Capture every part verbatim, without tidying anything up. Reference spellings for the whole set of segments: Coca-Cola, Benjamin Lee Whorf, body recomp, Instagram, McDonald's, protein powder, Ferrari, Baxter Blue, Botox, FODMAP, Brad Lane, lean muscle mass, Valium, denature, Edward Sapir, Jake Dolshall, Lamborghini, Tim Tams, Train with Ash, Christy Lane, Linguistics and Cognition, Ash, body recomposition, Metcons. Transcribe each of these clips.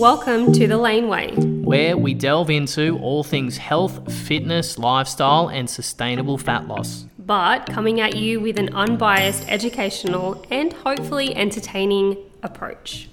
Welcome to The Laneway, where we delve into all things health, fitness, lifestyle and sustainable fat loss. But coming at you with an unbiased, educational and hopefully entertaining approach.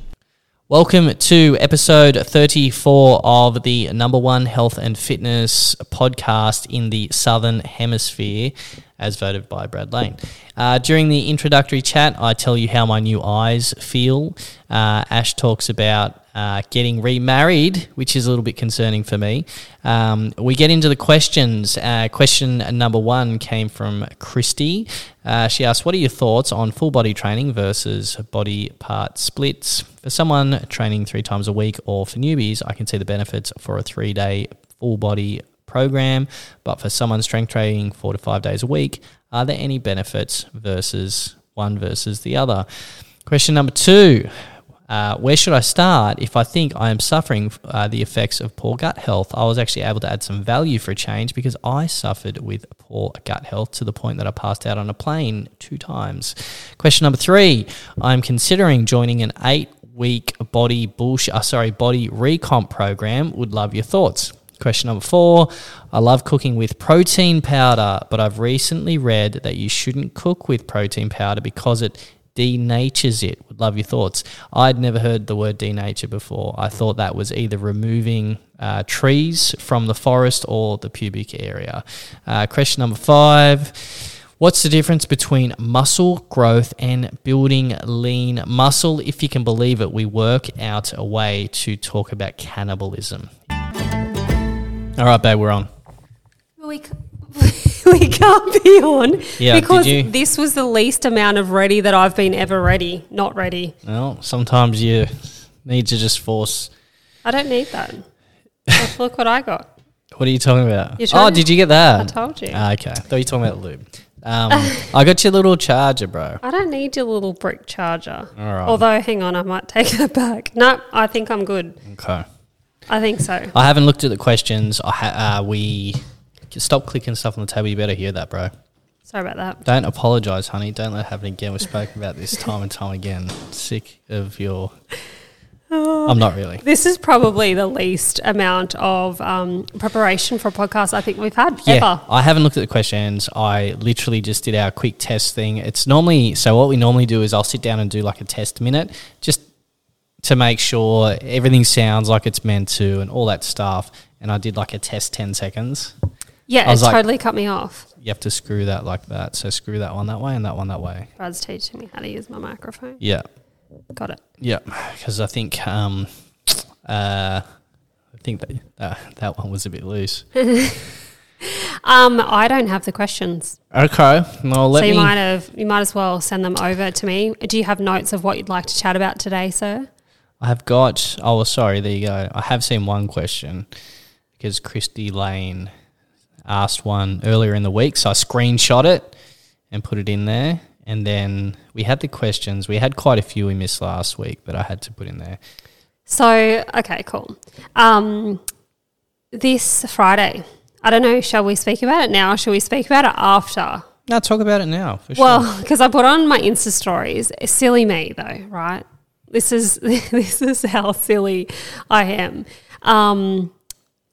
Welcome to episode thirty-four of the number one health and fitness podcast in the Southern Hemisphere, as voted by Brad Lane. Uh, during the introductory chat, I tell you how my new eyes feel. Uh, Ash talks about uh, getting remarried, which is a little bit concerning for me. Um, we get into the questions. Uh, question number one came from Christy. Uh, she asked, what are your thoughts on full body training versus body part splits? For someone training three times a week or for newbies, I can see the benefits for a three-day full body program, but for someone strength training four to five days a week, are there any benefits versus one versus the other? Question number two, uh, where should I start if I think I am suffering uh, the effects of poor gut health? I was actually able to add some value for a change because I suffered with poor gut health to the point that I passed out on a plane two times. Question number three, I'm considering joining an eight-week body bullsh- uh, sorry, body recomp program. Would love your thoughts. Question number four, I love cooking with protein powder, but I've recently read that you shouldn't cook with protein powder because it denatures it. Would love your thoughts. I'd never heard the word denature before. I thought that was either removing uh, trees from the forest or the pubic area. Uh, question number five, what's the difference between muscle growth and building lean muscle? If you can believe it, we work out a way to talk about cannibalism. All right, babe, we're on. We we can't be on yeah, because this was the least amount of ready that I've been ever ready, not ready. Well, sometimes you need to just force. I don't need that. Look, look what I got. What are you talking about? Oh, did you get that? I told you. Ah, okay, I thought you were talking about lube. Um, I got your little charger, bro. I don't need your little brick charger. All right. Although, hang on, I might take that back. No, I think I'm good. Okay. I think so. I haven't looked at the questions. I ha- uh, we stop clicking stuff on the table. You better hear that, bro. Sorry about that. Don't apologise, honey. Don't let it happen again. We've spoken about this time and time again. Sick of your... Oh, I'm not really. This is probably the least amount of um, preparation for a podcast I think we've had yeah, ever. I haven't looked at the questions. I literally just did our quick test thing. It's normally... So what we normally do is I'll sit down and do like a test minute. Just... to make sure everything sounds like it's meant to and all that stuff. And I did like a test ten seconds. Yeah, it like, totally cut me off. You have to screw that like that. So screw that one that way and that one that way. Brad's teaching me how to use my microphone. Yeah. Got it. Yeah, because I think um, uh, I think that, uh, that one was a bit loose. Um, I don't have the questions. Okay. Well, let so you me might have you might as well send them over to me. Do you have notes of what you'd like to chat about today, sir? I have got – oh, sorry, there you go. I have seen one question because Christy Lane asked one earlier in the week, so I screenshot it and put it in there. And then we had the questions. We had quite a few we missed last week that I had to put in there. So, okay, cool. Um, this Friday, I don't know, shall we speak about it now or shall we speak about it after? No, talk about it now for sure. Well, because I put on my Insta stories. Silly me though, right? This is this is how silly I am. Um,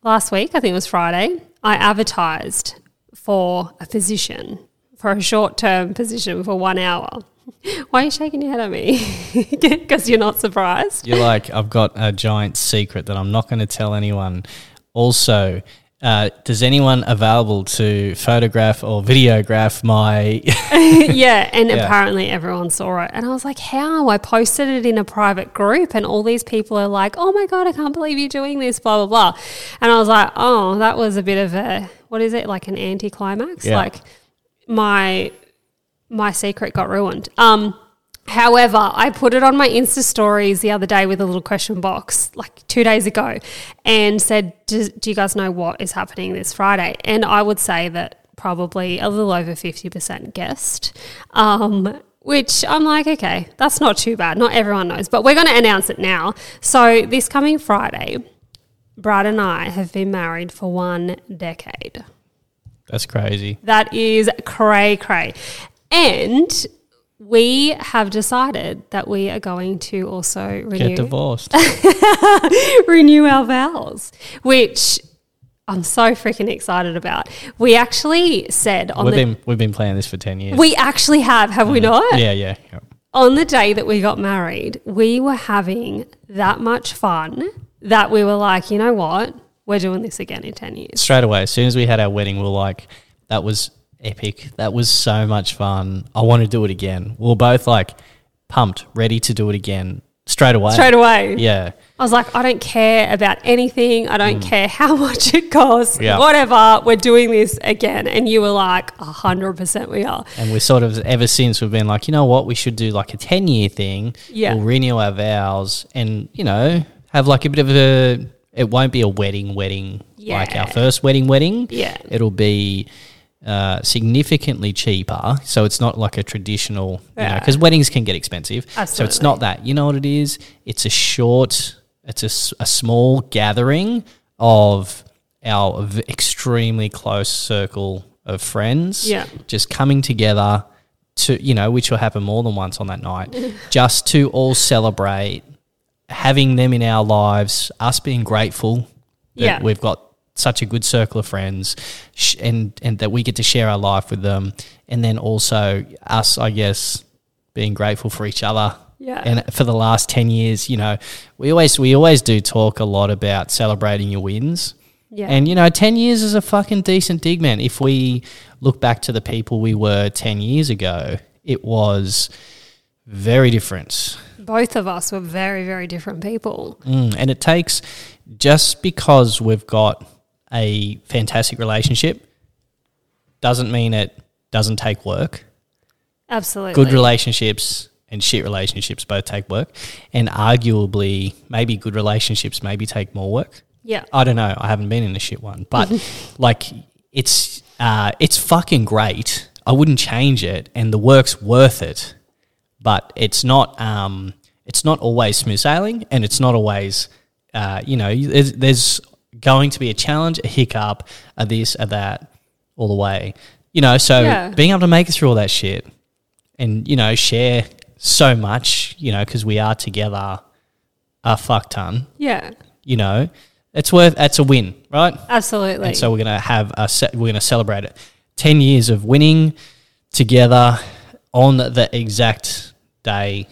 last week, I think it was Friday, I advertised for a position, for a short-term position for one hour. Why are you shaking your head at me? Because you're not surprised. You're like, I've got a giant secret that I'm not going to tell anyone. Also, uh, does anyone available to photograph or videograph my... yeah, and yeah. Apparently everyone saw it. And I was like, how? I posted it in a private group and all these people are like, oh, my God, I can't believe you're doing this, blah, blah, blah. And I was like, oh, that was a bit of a, what is it, like an anticlimax? Yeah. Like my my secret got ruined. Um, however, I put it on my Insta stories the other day with a little question box, like two days ago, and said, do, do you guys know what is happening this Friday? And I would say that probably a little over fifty percent guessed, um, which I'm like, okay, that's not too bad. Not everyone knows, but we're going to announce it now. So this coming Friday, Brad and I have been married for one decade. That's crazy. That is cray cray. And we have decided that we are going to also renew get divorced, renew our vows, which I'm so freaking excited about. We actually said on we've the been, we've been planning this for ten years. We actually have, have mm. we not? Yeah, yeah, yeah. On the day that we got married, we were having that much fun that we were like, you know what, we're doing this again in ten years. Straight away, as soon as we had our wedding, we were like, that was epic. That was so much fun. I want to do it again. We were both like pumped, ready to do it again. Straight away. Straight away. Yeah. I was like, I don't care about anything. I don't mm. care how much it costs. Yeah. Whatever. We're doing this again. And you were like, one hundred percent we are. And we're sort of, ever since, we've been like, you know what? We should do like a ten-year thing. Yeah. We'll renew our vows and, you know, have like a bit of a, it won't be a wedding wedding, yeah. like our first wedding wedding. Yeah. It'll be Uh, significantly cheaper, so it's not like a traditional, yeah. you know, because weddings can get expensive. Absolutely. So it's not that. You know what it is? It's a short, it's a, a small gathering of our extremely close circle of friends, yeah. just coming together to, you know, which will happen more than once on that night, just to all celebrate having them in our lives, us being grateful that yeah. we've got such a good circle of friends sh- and, and that we get to share our life with them, and then also us, I guess, being grateful for each other. Yeah. And for the last ten years, you know, we always we always do talk a lot about celebrating your wins. Yeah. And, you know, ten years is a fucking decent dig, man. If we look back to the people we were ten years ago, it was very different. Both of us were very, very different people. Mm, and it takes, just because we've got a fantastic relationship doesn't mean it doesn't take work. Absolutely. Good relationships and shit relationships both take work, and arguably maybe good relationships maybe take more work. Yeah. I don't know. I haven't been in a shit one, but like it's uh, it's fucking great. I wouldn't change it, and the work's worth it, but it's not um, it's not always smooth sailing, and it's not always uh, you know, there's, there's going to be a challenge, a hiccup, a this, a that, all the way. You know, so yeah. being able to make it through all that shit and, you know, share so much, you know, because we are together a fuck ton. Yeah. You know, it's worth, that's a win, right? Absolutely. And so we're going to have, a se- we're going to celebrate it. Ten years of winning together on the exact day,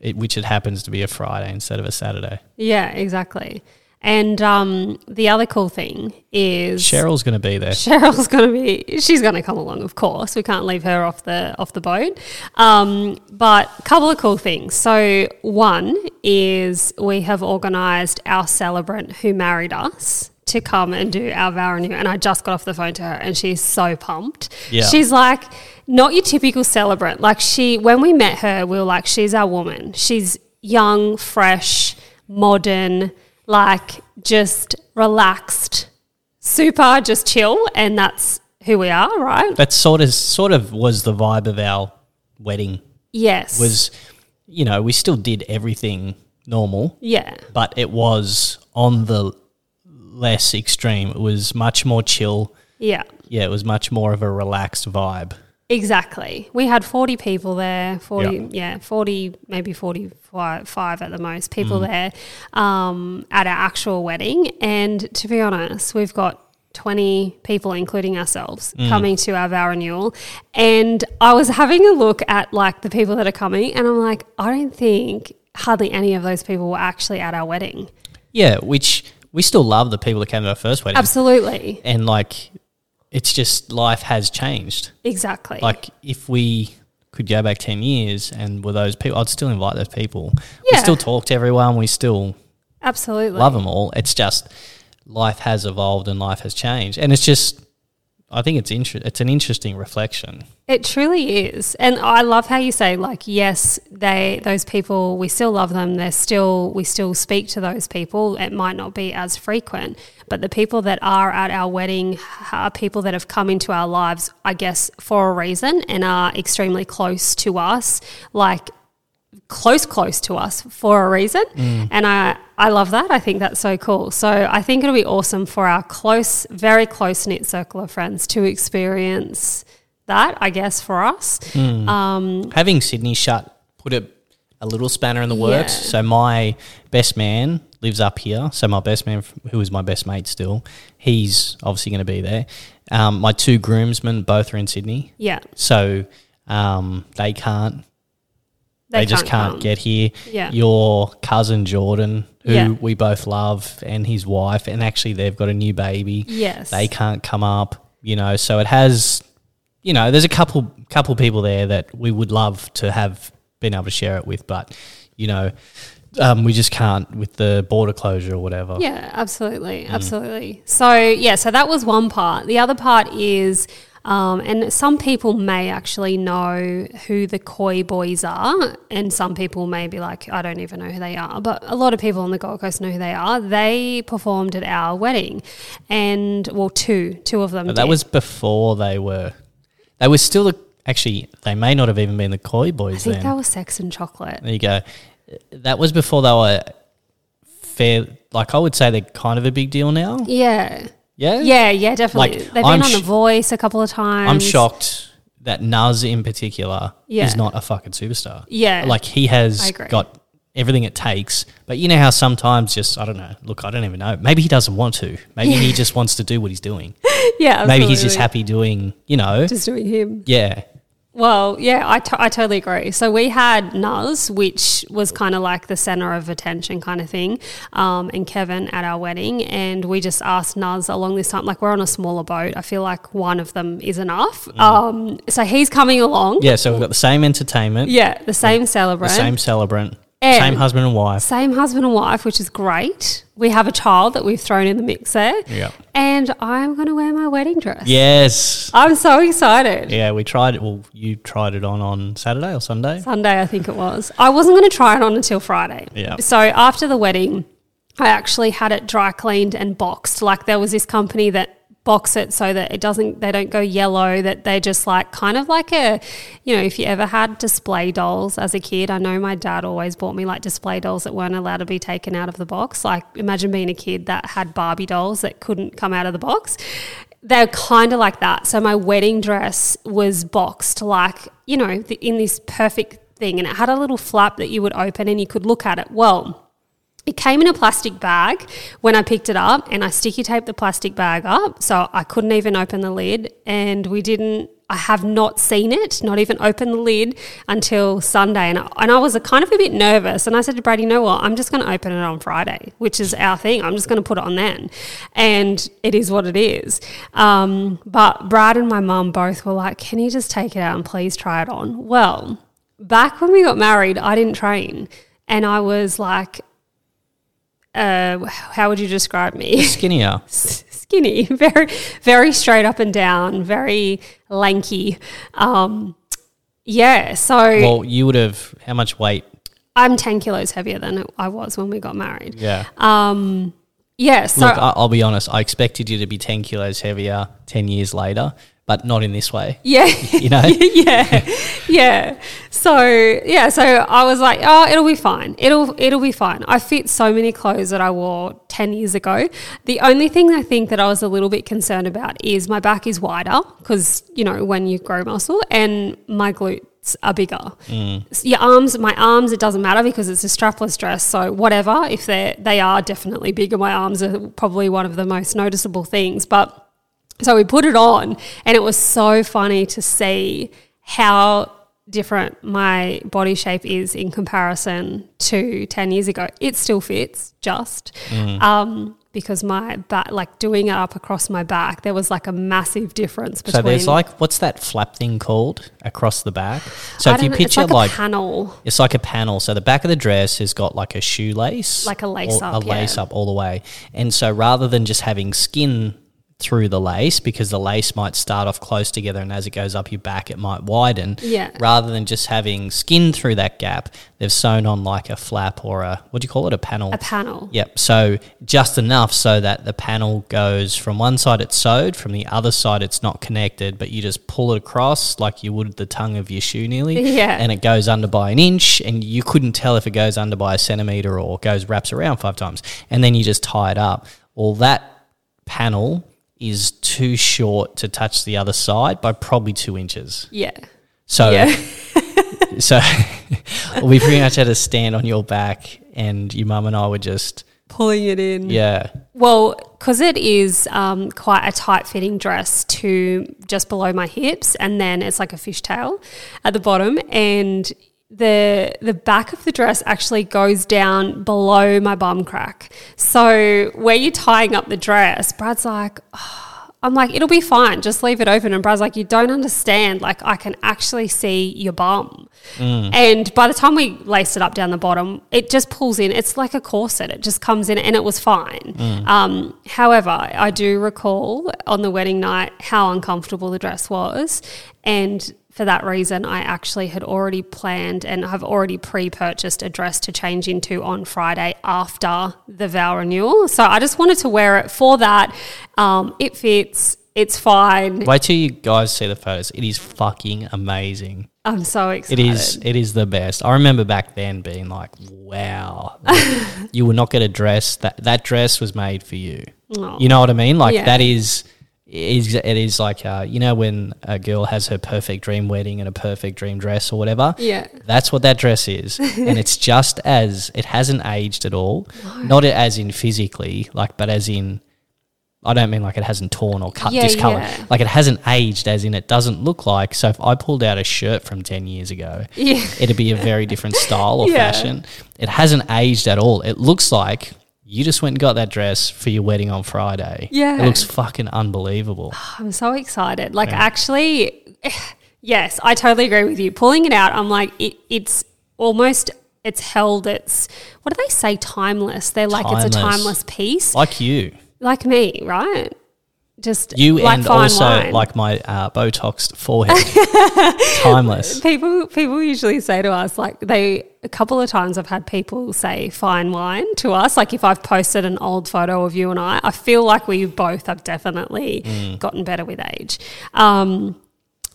it, which it happens to be a Friday instead of a Saturday. Yeah, exactly. And um, the other cool thing is Cheryl's going to be there. Cheryl's going to be. She's going to come along, of course. We can't leave her off the off the boat. Um, but a couple of cool things. So one is we have organised our celebrant who married us to come and do our vow renewal. And I just got off the phone to her, and she's so pumped. Yeah. She's like, not your typical celebrant. Like she, when we met her, we were like, she's our woman. She's young, fresh, modern. Like just relaxed, super, just chill, and that's who we are, right? That sort of sort of was the vibe of our wedding. Yes. Was, you know, we still did everything normal. Yeah. But it was on the less extreme. It was much more chill. Yeah. Yeah, it was much more of a relaxed vibe. Exactly. We had forty people there, forty, yeah, yeah forty, maybe forty-five at the most people mm. there um, at our actual wedding. And to be honest, we've got twenty people, including ourselves, mm. coming to our vow renewal. And I was having a look at like the people that are coming, and I'm like, I don't think hardly any of those people were actually at our wedding. Yeah, which we still love the people that came to our first wedding. Absolutely. And like, it's just life has changed. Exactly. Like if we could go back ten years and were those people, I'd still invite those people. Yeah. We still talk to everyone. We still absolutely love them all. It's just life has evolved and life has changed. And it's just, I think it's inter- it's an interesting reflection. It truly is. And I love how you say like, yes, they those people, we still love them. They're still we still speak to those people. It might not be as frequent, but the people that are at our wedding are people that have come into our lives, I guess, for a reason and are extremely close to us, like close, close to us for a reason. Mm. And I, I love that. I think that's so cool. So I think it'll be awesome for our close, very close-knit circle of friends to experience that, I guess, for us. Mm. Um, Having Sydney shut put a, a little spanner in the works. Yeah. So my best man lives up here. So my best man, who is my best mate still, he's obviously going to be there. Um, my two groomsmen both are in Sydney. Yeah. So um, they can't. They, they just can't, can't get here. Yeah. Your cousin Jordan, who yeah. we both love, and his wife, and actually they've got a new baby. Yes. They can't come up, you know. So it has, you know, there's a couple couple people there that we would love to have been able to share it with, but, you know, um, we just can't with the border closure or whatever. Yeah, absolutely, mm. absolutely. So, yeah, so that was one part. The other part is... Um, and some people may actually know who the Koi Boys are, and some people may be like, I don't even know who they are. But a lot of people on the Gold Coast know who they are. They performed at our wedding, and well, two, two of them. But that was before they were. They were still a, actually. They may not have even been the Koi Boys. I think then. They were Sex and Chocolate. There you go. That was before they were fair. Like I would say, they're kind of a big deal now. Yeah. Yeah? Yeah, yeah, definitely. Like, They've been I'm on The Voice a couple of times. I'm shocked that Nuz in particular yeah. is not a fucking superstar. Yeah. Like he has got everything it takes. But you know how sometimes just, I don't know, look, I don't even know. Maybe he doesn't want to. Maybe yeah. he just wants to do what he's doing. yeah, absolutely. Maybe he's just happy doing, you know. Just doing him. Yeah. Well, yeah, I, t- I totally agree. So we had Nuz, which was kind of like the centre of attention kind of thing, um, and Kevin at our wedding, and we just asked Nuz along this time, like we're on a smaller boat. I feel like one of them is enough. Mm. Um, so he's coming along. Yeah, so we've got the same entertainment. Yeah, the same celebrant. The same celebrant. And same husband and wife. Same husband and wife, which is great. We have a child that we've thrown in the mix there. Yeah. And I'm going to wear my wedding dress. Yes. I'm so excited. Yeah, we tried it. Well, you tried it on on Saturday or Sunday? Sunday, I think it was. I wasn't going to try it on until Friday. Yeah. So after the wedding, I actually had it dry cleaned and boxed. Like there was this company that box it so that it doesn't, they don't go yellow, that they just like kind of like a, you know, if you ever had display dolls as a kid, I know my dad always bought me like display dolls that weren't allowed to be taken out of the box. Like imagine being a kid that had Barbie dolls that couldn't come out of the box. They're kind of like that. So my wedding dress was boxed like, you know, the, in this perfect thing, and it had a little flap that you would open and you could look at it. Well, it came in a plastic bag when I picked it up, and I sticky taped the plastic bag up so I couldn't even open the lid, and we didn't – I have not seen it, not even open the lid until Sunday, and I, and I was a kind of a bit nervous, and I said to Brad, you know what, I'm just going to open it on Friday, which is our thing. I'm just going to put it on then, and it is what it is. Um, but Brad and my mum both were like, can you just take it out and please try it on? Well, back when we got married, I didn't train, and I was like – Uh, how would you describe me? Skinnier. Skinny. Very, very straight up and down, very lanky. Um, yeah, so. Well, you would have, how much weight? I'm ten kilos heavier than I was when we got married. Yeah. Um, yeah, so. Look, I'll be honest, I expected you to be ten kilos heavier ten years later, but not in this way. Yeah. You know? yeah. Yeah. So, yeah, so I was like, oh, it'll be fine. It'll it'll be fine. I fit so many clothes that I wore ten years ago. The only thing I think that I was a little bit concerned about is my back is wider because, you know, when you grow muscle, and my glutes are bigger. Mm. So your arms, my arms, it doesn't matter because it's a strapless dress. So whatever, if they they are definitely bigger. My arms are probably one of the most noticeable things, but – so we put it on, and it was so funny to see how different my body shape is in comparison to ten years ago. It still fits just mm. um, because my back, like doing it up across my back, there was like a massive difference between. So there's like, what's that flap thing called across the back? So if you know, picture it's like, like a panel. It's like a panel. So the back of the dress has got like a shoelace. Like a lace or, up. A yeah. lace up all the way. And so rather than just having skin through the lace, because the lace might start off close together and as it goes up your back it might widen. Yeah. Rather than just having skin through that gap, they've sewn on like a flap or a, what do you call it, a panel? A panel. Yep. So just enough so that the panel goes from one side it's sewed, from the other side it's not connected, but you just pull it across like you would the tongue of your shoe nearly. Yeah. And it goes under by an inch, and you couldn't tell if it goes under by a centimetre or goes wraps around five times. And then you just tie it up. Well, that panel is too short to touch the other side by probably two inches. Yeah. So, yeah. So we pretty much had to stand on your back, and your mum and I were just pulling it in. Yeah. Well, because it is um, quite a tight-fitting dress to just below my hips, and then it's like a fishtail at the bottom, and the the back of the dress actually goes down below my bum crack. So where you're tying up the dress, Brad's like, oh. I'm like, it'll be fine, just leave it open. And Brad's like, you don't understand, like I can actually see your bum. Mm. And by the time we laced it up down the bottom, it just pulls in. It's like a corset. It just comes in, and it was fine. Mm. Um, however, I do recall on the wedding night how uncomfortable the dress was, and for that reason, I actually had already planned and have already pre-purchased a dress to change into on Friday after the vow renewal. So I just wanted to wear it for that. Um, it fits. It's fine. Wait till you guys see the photos. It is fucking amazing. I'm so excited. It is It is the best. I remember back then being like, wow, like, you will not get a dress. That, that dress was made for you. Oh. You know what I mean? Like yeah. that is... It is like, uh, you know, when a girl has her perfect dream wedding and a perfect dream dress or whatever. Yeah. That's what that dress is. And it's just as, it hasn't aged at all. No. Not as in physically, like, but as in, I don't mean like it hasn't torn or cut, yeah, discolored. Yeah. Like it hasn't aged as in it doesn't look like. So if I pulled out a shirt from ten years ago, yeah. it'd be a very different style or yeah. fashion. It hasn't aged at all. It looks like... You just went and got that dress for your wedding on Friday. Yeah. It looks fucking unbelievable. Oh, I'm so excited. Like yeah. actually, yes, I totally agree with you. Pulling it out, I'm like, it, it's almost, it's held, it's, what do they say, timeless? They're like, timeless. It's a timeless piece. Like you. Like me, right? Just you like and fine also wine. Like my uh, Botoxed forehead, timeless. People people usually say to us, like they a couple of times I've had people say fine wine to us. Like if I've posted an old photo of you and I, I feel like we both have definitely mm. gotten better with age. Um,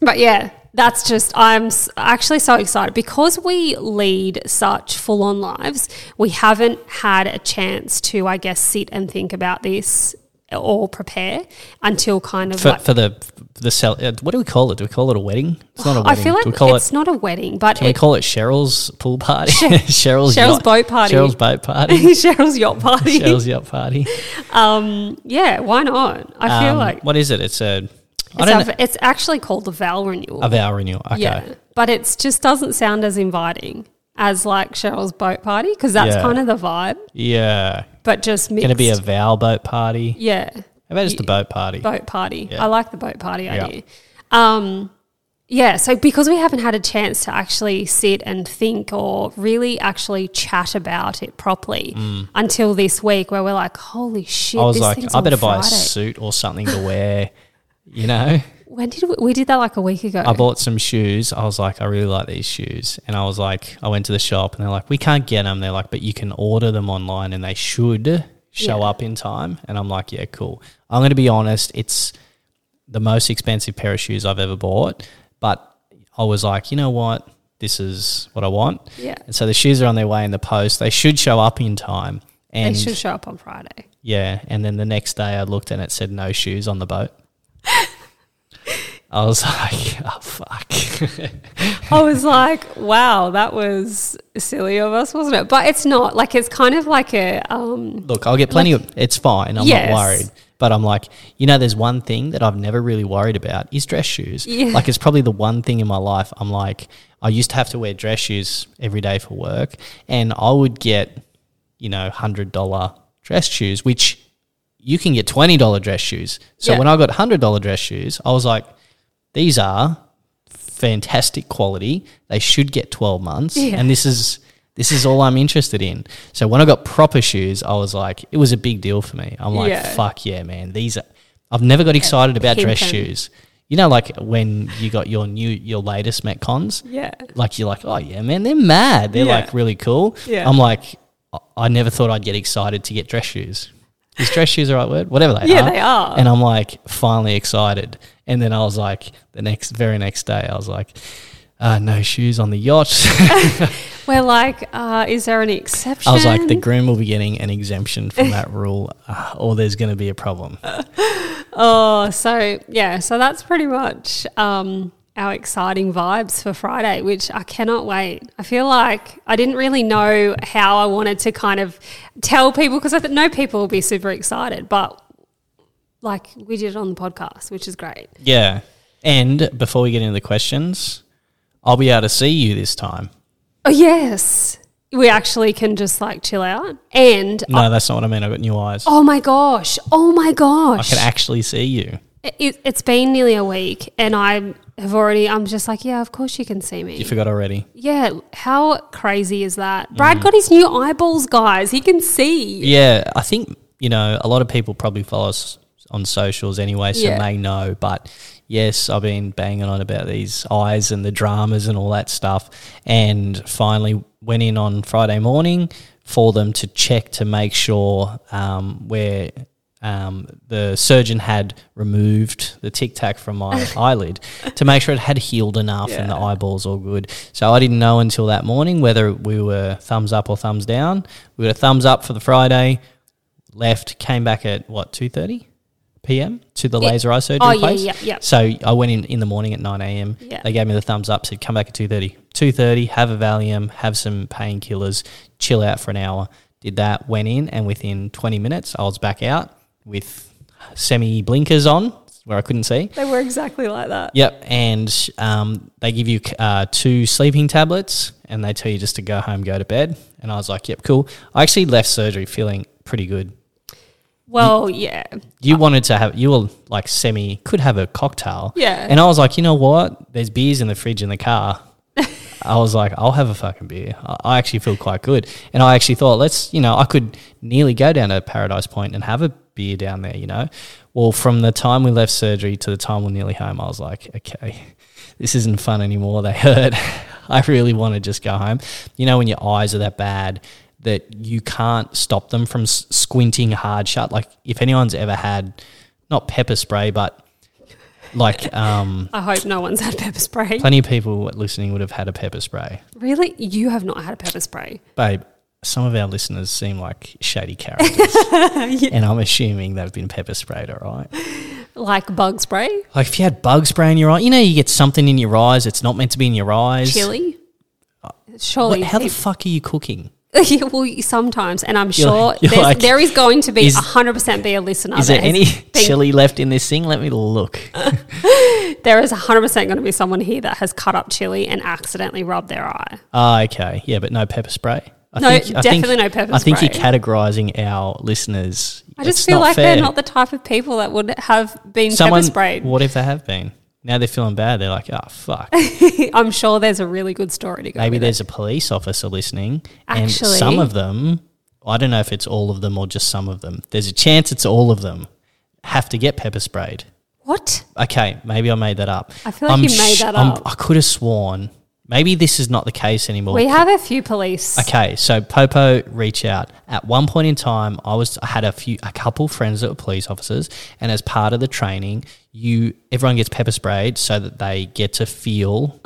but yeah, that's just I'm actually so excited because we lead such full-on lives. We haven't had a chance to, I guess, sit and think about this. Or prepare until kind of for, like for the the cell. What do we call it? Do we call it a wedding? It's not a wedding. I feel like do we call it's it, not a wedding, but can it, we call it Cheryl's pool party? She, Cheryl's Cheryl's yacht, boat party. Cheryl's boat party. Cheryl's yacht party. Cheryl's yacht party. Um, yeah, why not? I feel um, like what is it? It's a. I it's, don't a, it's actually called the vow renewal. A vow renewal. Okay, yeah, but it just doesn't sound as inviting as like Cheryl's boat party because that's yeah. kind of the vibe. Yeah. But just mixed. Going to be a vow boat party. Yeah. How about just the boat party? Boat party. Yeah. I like the boat party idea. Yeah. Um, yeah, so because we haven't had a chance to actually sit and think or really actually chat about it properly mm. until this week where we're like, holy shit, I was this like, thing's I better buy Friday. A suit or something to wear, you know? When did we, we did that like a week ago. I bought some shoes. I was like, I really like these shoes. And I was like, I went to the shop and they're like, we can't get them. They're like, but you can order them online and they should show yeah. up in time. And I'm like, yeah, cool. I'm going to be honest. It's the most expensive pair of shoes I've ever bought. But I was like, you know what? This is what I want. Yeah. And so the shoes are on their way in the post. They should show up in time. And they should show up on Friday. Yeah. And then the next day I looked and it said no shoes on the boat. I was like, oh, fuck. I was like, wow, that was silly of us, wasn't it? But it's not. Like, it's kind of like a um, – Look, I'll get plenty like, of – it's fine. I'm yes. not worried. But I'm like, you know, there's one thing that I've never really worried about is dress shoes. Yeah. Like, it's probably the one thing in my life I'm like – I used to have to wear dress shoes every day for work and I would get, you know, one hundred dollars dress shoes, which you can get twenty dollars dress shoes. So yeah. when I got one hundred dollars dress shoes, I was like – these are fantastic quality. They should get twelve months. Yeah. And this is this is all I'm interested in. So when I got proper shoes, I was like, it was a big deal for me. I'm like, yeah. fuck yeah, man. These are I've never got excited yeah. about Him dress can. shoes. You know, like when you got your new your latest Metcons. Yeah. Like you're like, oh yeah, man, they're mad. They're yeah. like really cool. Yeah. I'm like, I never thought I'd get excited to get dress shoes. Is dress shoes the right word? Whatever they yeah, are. Yeah, they are. And I'm like finally excited. And then I was like the next very next day I was like, uh, no shoes on the yacht. We're like, uh, is there an exception? I was like the groom will be getting an exemption from that rule uh, or there's going to be a problem. Oh, so yeah, so that's pretty much um, our exciting vibes for Friday, which I cannot wait. I feel like I didn't really know how I wanted to kind of tell people, because I th- know people will be super excited, but like we did it on the podcast, which is great. Yeah. And before we get into the questions, I'll be able to see you this time. Oh, yes. We actually can just like chill out. And no, I, that's not what I mean. I've got new eyes. Oh, my gosh. Oh, my gosh. I can actually see you. It, it's been nearly a week and I have already – I'm just like, yeah, of course you can see me. You forgot already. Yeah. How crazy is that? Brad mm. got his new eyeballs, guys. He can see. Yeah. I think, you know, a lot of people probably follow us on socials anyway, so yeah. they know. But yes, I've been banging on about these eyes and the dramas and all that stuff, and finally went in on Friday morning for them to check to make sure um, where um, the surgeon had removed the Tic Tac from my eyelid to make sure it had healed enough yeah. and the eyeball's all good. So I didn't know until that morning whether we were thumbs up or thumbs down. We got a thumbs up for the Friday, left, came back at what, two thirty p m to the yeah. laser eye surgery oh, place. Yeah, yeah, yeah. So I went in in the morning at nine a m Yeah. They gave me the thumbs up, said come back at two thirty. two thirty, have a Valium, have some painkillers, chill out for an hour. Did that, went in, and within twenty minutes I was back out with semi-blinkers on where I couldn't see. They were exactly like that. Yep, and um, they give you uh, two sleeping tablets and they tell you just to go home, go to bed. And I was like, yep, cool. I actually left surgery feeling pretty good. Well, you, yeah. You uh, wanted to have – you were like semi – could have a cocktail. Yeah. And I was like, you know what? There's beers in the fridge in the car. I was like, I'll have a fucking beer. I actually feel quite good. And I actually thought, let's – you know, I could nearly go down to Paradise Point and have a beer down there, you know. Well, from the time we left surgery to the time we're nearly home, I was like, okay, this isn't fun anymore. They hurt. I really want to just go home. You know, when your eyes are that bad – that you can't stop them from squinting hard shut. Like if anyone's ever had, not pepper spray, but like um, – I hope no one's had pepper spray. Plenty of people listening would have had a pepper spray. Really? You have not had a pepper spray? Babe, some of our listeners seem like shady characters yeah. and I'm assuming they've been pepper sprayed, all right? Like bug spray? Like if you had bug spray in your eye, you know you get something in your eyes that's not meant to be in your eyes. Chili? Surely. What, how the fuck are you cooking? Yeah, well, sometimes, and I'm you're sure like, like, there is going to be one hundred percent be a listener. Is there any been, chili left in this thing? Let me look. There is one hundred percent going to be someone here that has cut up chili and accidentally rubbed their eye. Oh, uh, okay. Yeah, but no pepper spray. I no, think, definitely I think, no pepper I spray. I think you're categorising our listeners. I just it's feel like fair. They're not the type of people that would have been someone, pepper sprayed. What if they have been? Now they're feeling bad. They're like, oh, fuck. I'm sure there's a really good story to go Maybe with there's it. A police officer listening. Actually. And some of them, I don't know if it's all of them or just some of them. There's a chance it's all of them have to get pepper sprayed. What? Okay, maybe I made that up. I feel like I'm you made sh- that up. I'm, I could have sworn. Maybe this is not the case anymore. We have a few police. Okay, so Popo, reach out. At one point in time, I was I had a few, a couple friends that were police officers, and as part of the training, you everyone gets pepper sprayed so that they get to feel.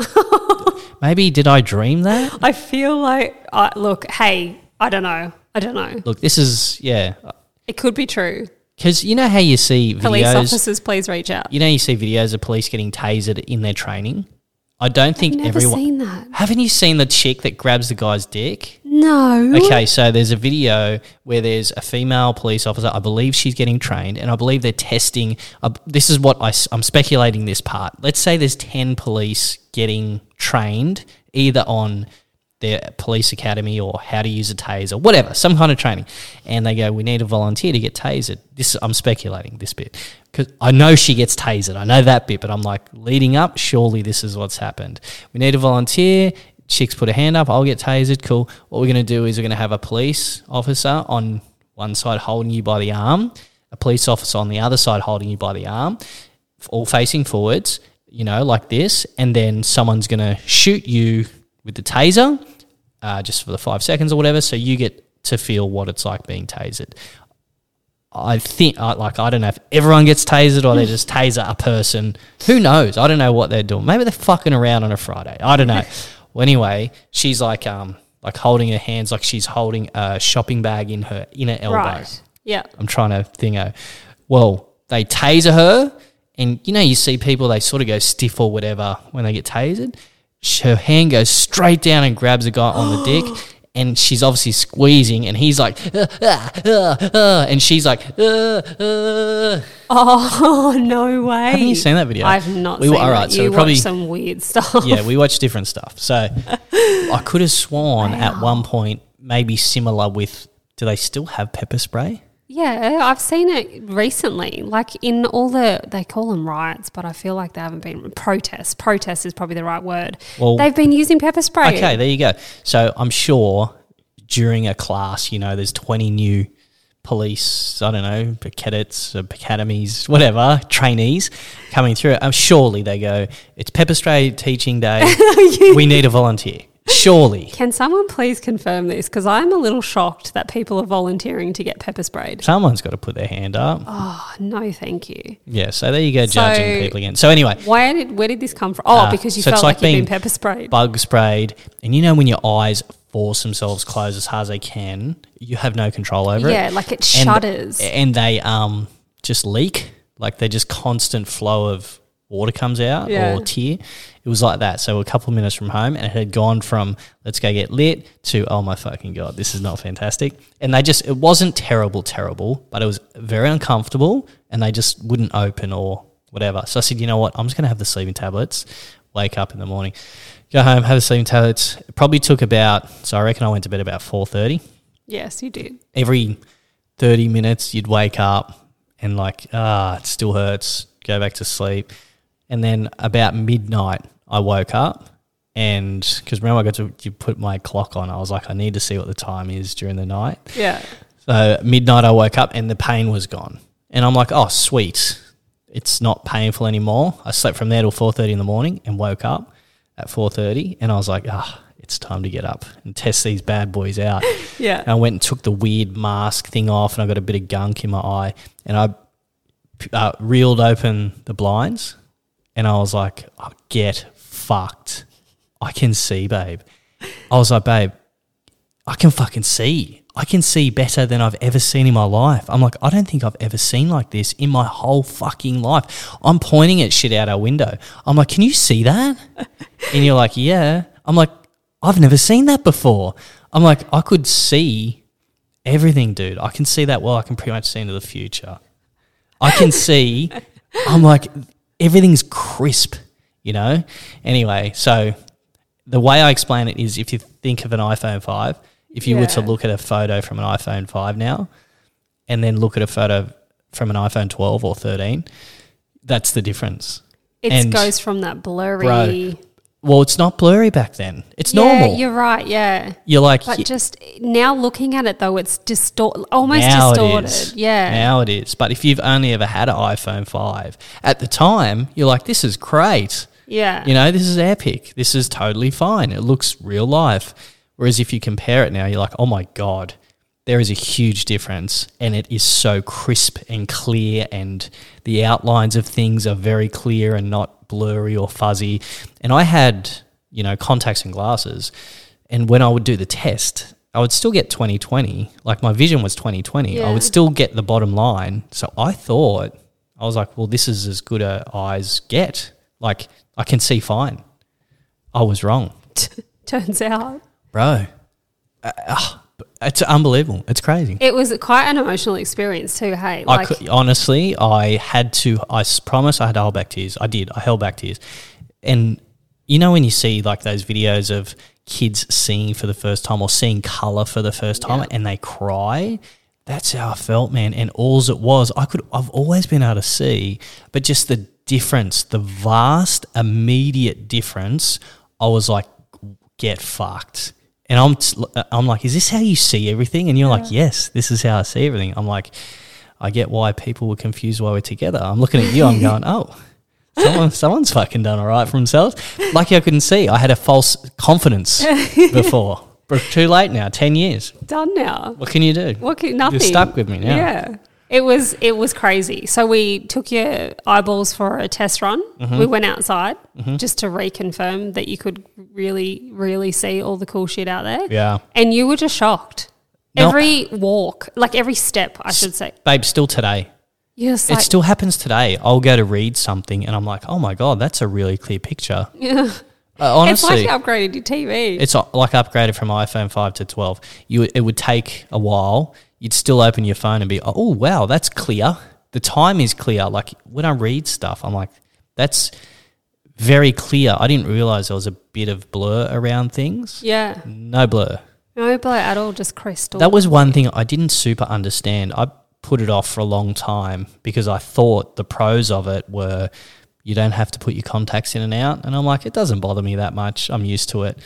Maybe did I dream that? I feel like uh, look, hey, I don't know, I don't know. Look, this is yeah. It could be true. Because you know how you see videos. Police officers, please reach out. You know you see videos of police getting tasered in their training. I don't think I've never everyone. Seen that. Haven't you seen the chick that grabs the guy's dick? No. Okay, so there's a video where there's a female police officer. I believe she's getting trained, and I believe they're testing. Uh, this is what I, I'm speculating this part. Let's say there's ten police getting trained, either on their police academy or how to use a taser, whatever, some kind of training. And they go, we need a volunteer to get tasered. This I'm speculating this bit. Because I know she gets tasered. I know that bit, but I'm like, leading up, surely this is what's happened. We need a volunteer. Chicks put a hand up. I'll get tasered. Cool. What we're going to do is we're going to have a police officer on one side holding you by the arm, a police officer on the other side holding you by the arm, all facing forwards, you know, like this, and then someone's going to shoot you with the taser uh, just for the five seconds or whatever, so you get to feel what it's like being tasered. I think, like, I don't know if everyone gets tasered or they just taser a person. Who knows? I don't know what they're doing. Maybe they're fucking around on a Friday. I don't know. Well, anyway, she's like, um, like holding her hands like she's holding a shopping bag in her inner elbow. Right. Yeah. I'm trying to thingo. Well, they taser her, and, you know, you see people, they sort of go stiff or whatever when they get tasered. Her hand goes straight down and grabs a guy on the dick, and she's obviously squeezing, and he's like, uh, uh, uh, uh, and she's like, uh, uh. Oh, no way. Haven't you seen that video? I've not we, seen all right, that. So you we probably, watched some weird stuff. Yeah, we watched different stuff. So I could have sworn wow. at one point, maybe similar with, do they still have pepper spray? Yeah, I've seen it recently, like in all the – they call them riots, but I feel like they haven't been – protests. Protest is probably the right word. Well, they've been using pepper spray. Okay, there you go. So I'm sure during a class, you know, there's twenty new police, I don't know, cadets, academies, whatever, trainees coming through. Um, surely they go, it's pepper spray teaching day. We need a volunteer. Surely. Can someone please confirm this? Because I'm a little shocked that people are volunteering to get pepper sprayed. Someone's got to put their hand up. Oh, no, thank you. Yeah, so there you go, so judging people again. So anyway. Why did, where did this come from? Oh, uh, because you so felt like, like you've been pepper sprayed. Bug sprayed. And you know when your eyes force themselves close as hard as they can, you have no control over yeah, it. Yeah, like it shudders. And, and they um just leak. Like they're just constant flow of water comes out yeah. or tear. It was like that. So a couple of minutes from home, and it had gone from let's go get lit to oh my fucking God, this is not fantastic. And they just, it wasn't terrible, terrible, but it was very uncomfortable and they just wouldn't open or whatever. So I said, you know what, I'm just going to have the sleeping tablets, wake up in the morning, go home, have the sleeping tablets. It probably took about, so I reckon I went to bed about four thirty. Yes, you did. Every thirty minutes you'd wake up and like, ah, it still hurts, go back to sleep. And then about midnight, I woke up and because remember I got to you put my clock on. I was like, I need to see what the time is during the night. Yeah. So midnight I woke up and the pain was gone. And I'm like, oh, sweet. It's not painful anymore. I slept from there till four thirty in the morning and woke up at four thirty and I was like, ah, oh, it's time to get up and test these bad boys out. Yeah. And I went and took the weird mask thing off and I got a bit of gunk in my eye and I uh, reeled open the blinds. And I was like, oh, get fucked. I can see, babe. I was like, babe, I can fucking see. I can see better than I've ever seen in my life. I'm like, I don't think I've ever seen like this in my whole fucking life. I'm pointing at shit out our window. I'm like, can you see that? And you're like, yeah. I'm like, I've never seen that before. I'm like, I could see everything, dude. I can see that well. I can pretty much see into the future. I can see. I'm like – everything's crisp, you know? Anyway, so the way I explain it is if you think of an iPhone five, if you yeah. were to look at a photo from an iPhone five now and then look at a photo from an iPhone twelve or thirteen, that's the difference. It goes from that blurry. Bro, well, it's not blurry back then. It's yeah, normal. Yeah, you're right, yeah. You're like. But y- just now looking at it, though, it's distor- almost now distorted. It yeah. Now it is. But if you've only ever had an iPhone five, at the time, you're like, this is great. Yeah. You know, this is epic. This is totally fine. It looks real life. Whereas if you compare it now, you're like, oh, my God, there is a huge difference and it is so crisp and clear and the outlines of things are very clear and not blurry or fuzzy. And I had, you know, contacts and glasses, and when I would do the test I would still get twenty twenty, like my vision was twenty twenty. Yeah. I would still get the bottom line, so I thought I was like, well, this is as good a eyes get, like I can see fine. I was wrong. Turns out, bro, uh, uh, it's unbelievable. It's crazy. It was quite an emotional experience too, hey? Like I could, honestly, I had to – I promise I had to hold back tears. I did. I held back tears. And you know when you see like those videos of kids seeing for the first time or seeing colour for the first time yeah. and they cry? That's how I felt, man. And all's it was, I could – I've always been able to see, but just the difference, the vast immediate difference, I was like, get fucked. And I'm t- I'm like, is this how you see everything? And you're yeah. like, yes, this is how I see everything. I'm like, I get why people were confused why we're together. I'm looking at you. I'm going, oh, someone, someone's fucking done all right for themselves. Lucky I couldn't see. I had a false confidence before. But too late now, ten years. Done now. What can you do? What can, nothing. You're stuck with me now. Yeah. It was it was crazy. So we took your eyeballs for a test run. Mm-hmm. We went outside mm-hmm. just to reconfirm that you could really, really see all the cool shit out there. Yeah. And you were just shocked. No. Every walk, like every step, I should say. Babe, still today. Yes, it like, still happens today. I'll go to read something and I'm like, oh my God, that's a really clear picture. Yeah. Uh, honestly, it's like you upgraded your T V. It's like upgraded from iPhone five to twelve. You, it would take a while. You'd still open your phone and be, oh, wow, that's clear. The time is clear. Like when I read stuff, I'm like, that's very clear. I didn't realise there was a bit of blur around things. Yeah. No blur. No blur at all, just crystal. That was one thing I didn't super understand. I put it off for a long time because I thought the pros of it were you don't have to put your contacts in and out. And I'm like, it doesn't bother me that much. I'm used to it.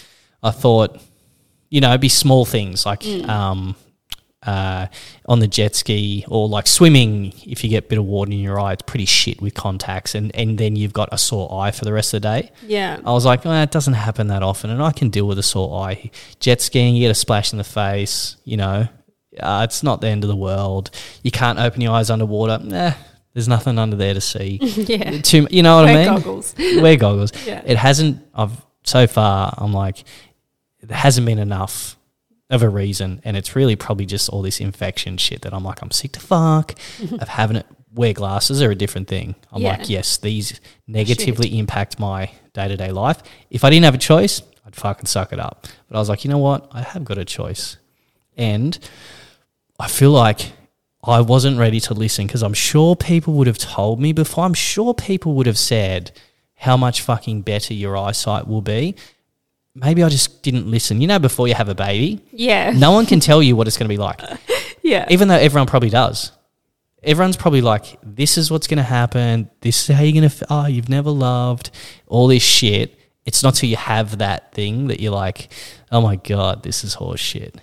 I thought, you know, it'd be small things like mm. um, uh, on the jet ski or like swimming, if you get a bit of water in your eye, it's pretty shit with contacts. And, and then you've got a sore eye for the rest of the day. Yeah. I was like, oh, it doesn't happen that often and I can deal with a sore eye. Jet skiing, you get a splash in the face, you know. Uh, it's not the end of the world. You can't open your eyes underwater. Nah, there's nothing under there to see. yeah. Too, you know what Wear I mean? Wear goggles. Wear goggles. Yeah. It hasn't, I've so far, I'm like, it hasn't been enough of a reason. And it's really probably just all this infection shit that I'm like, I'm sick to fuck of having it. Wear glasses are a different thing. I'm yeah. like, yes, these negatively shit. impact my day-to-day life. If I didn't have a choice, I'd fucking suck it up. But I was like, you know what? I have got a choice. And I feel like I wasn't ready to listen because I'm sure people would have told me before. I'm sure people would have said how much fucking better your eyesight will be. Maybe I just didn't listen. You know, before you have a baby, yeah, no one can tell you what it's going to be like. yeah, even though everyone probably does. Everyone's probably like, "This is what's going to happen. This is how you're going to. F- oh, you've never loved all this shit." It's not till you have that thing that you're like, "Oh my God, this is horse shit."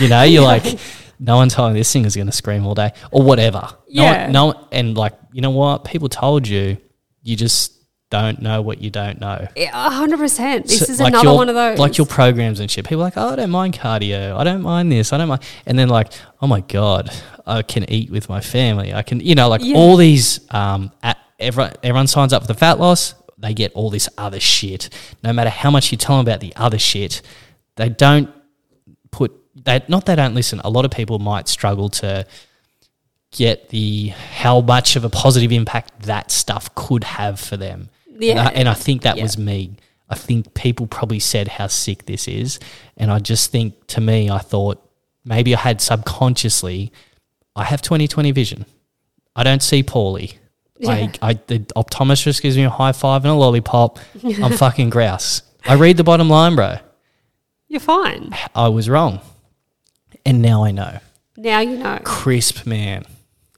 You know, you're like, no one told me this thing is going to scream all day or whatever. Yeah. No, one, no one, and like, you know what? People told you, you just don't know what you don't know. A hundred percent. This so, is like another your, one of those. Like your programs and shit. People are like, oh, I don't mind cardio. I don't mind this. I don't mind. And then like, oh my God, I can eat with my family. I can, you know, like yeah. all these, um, at, everyone, everyone signs up for the fat loss. They get all this other shit. No matter how much you tell them about the other shit, they don't put – They, not they don't listen. A lot of people might struggle to get the how much of a positive impact that stuff could have for them. Yeah. And I, and I think that yeah. was me. I think people probably said how sick this is. And I just think to me I thought maybe I had subconsciously, I have twenty twenty vision. I don't see poorly. Yeah. I, I, the optometrist gives me a high five and a lollipop. I'm fucking grouse. I read the bottom line, bro. You're fine. I was wrong. And now I know. Now you know. Crisp, man.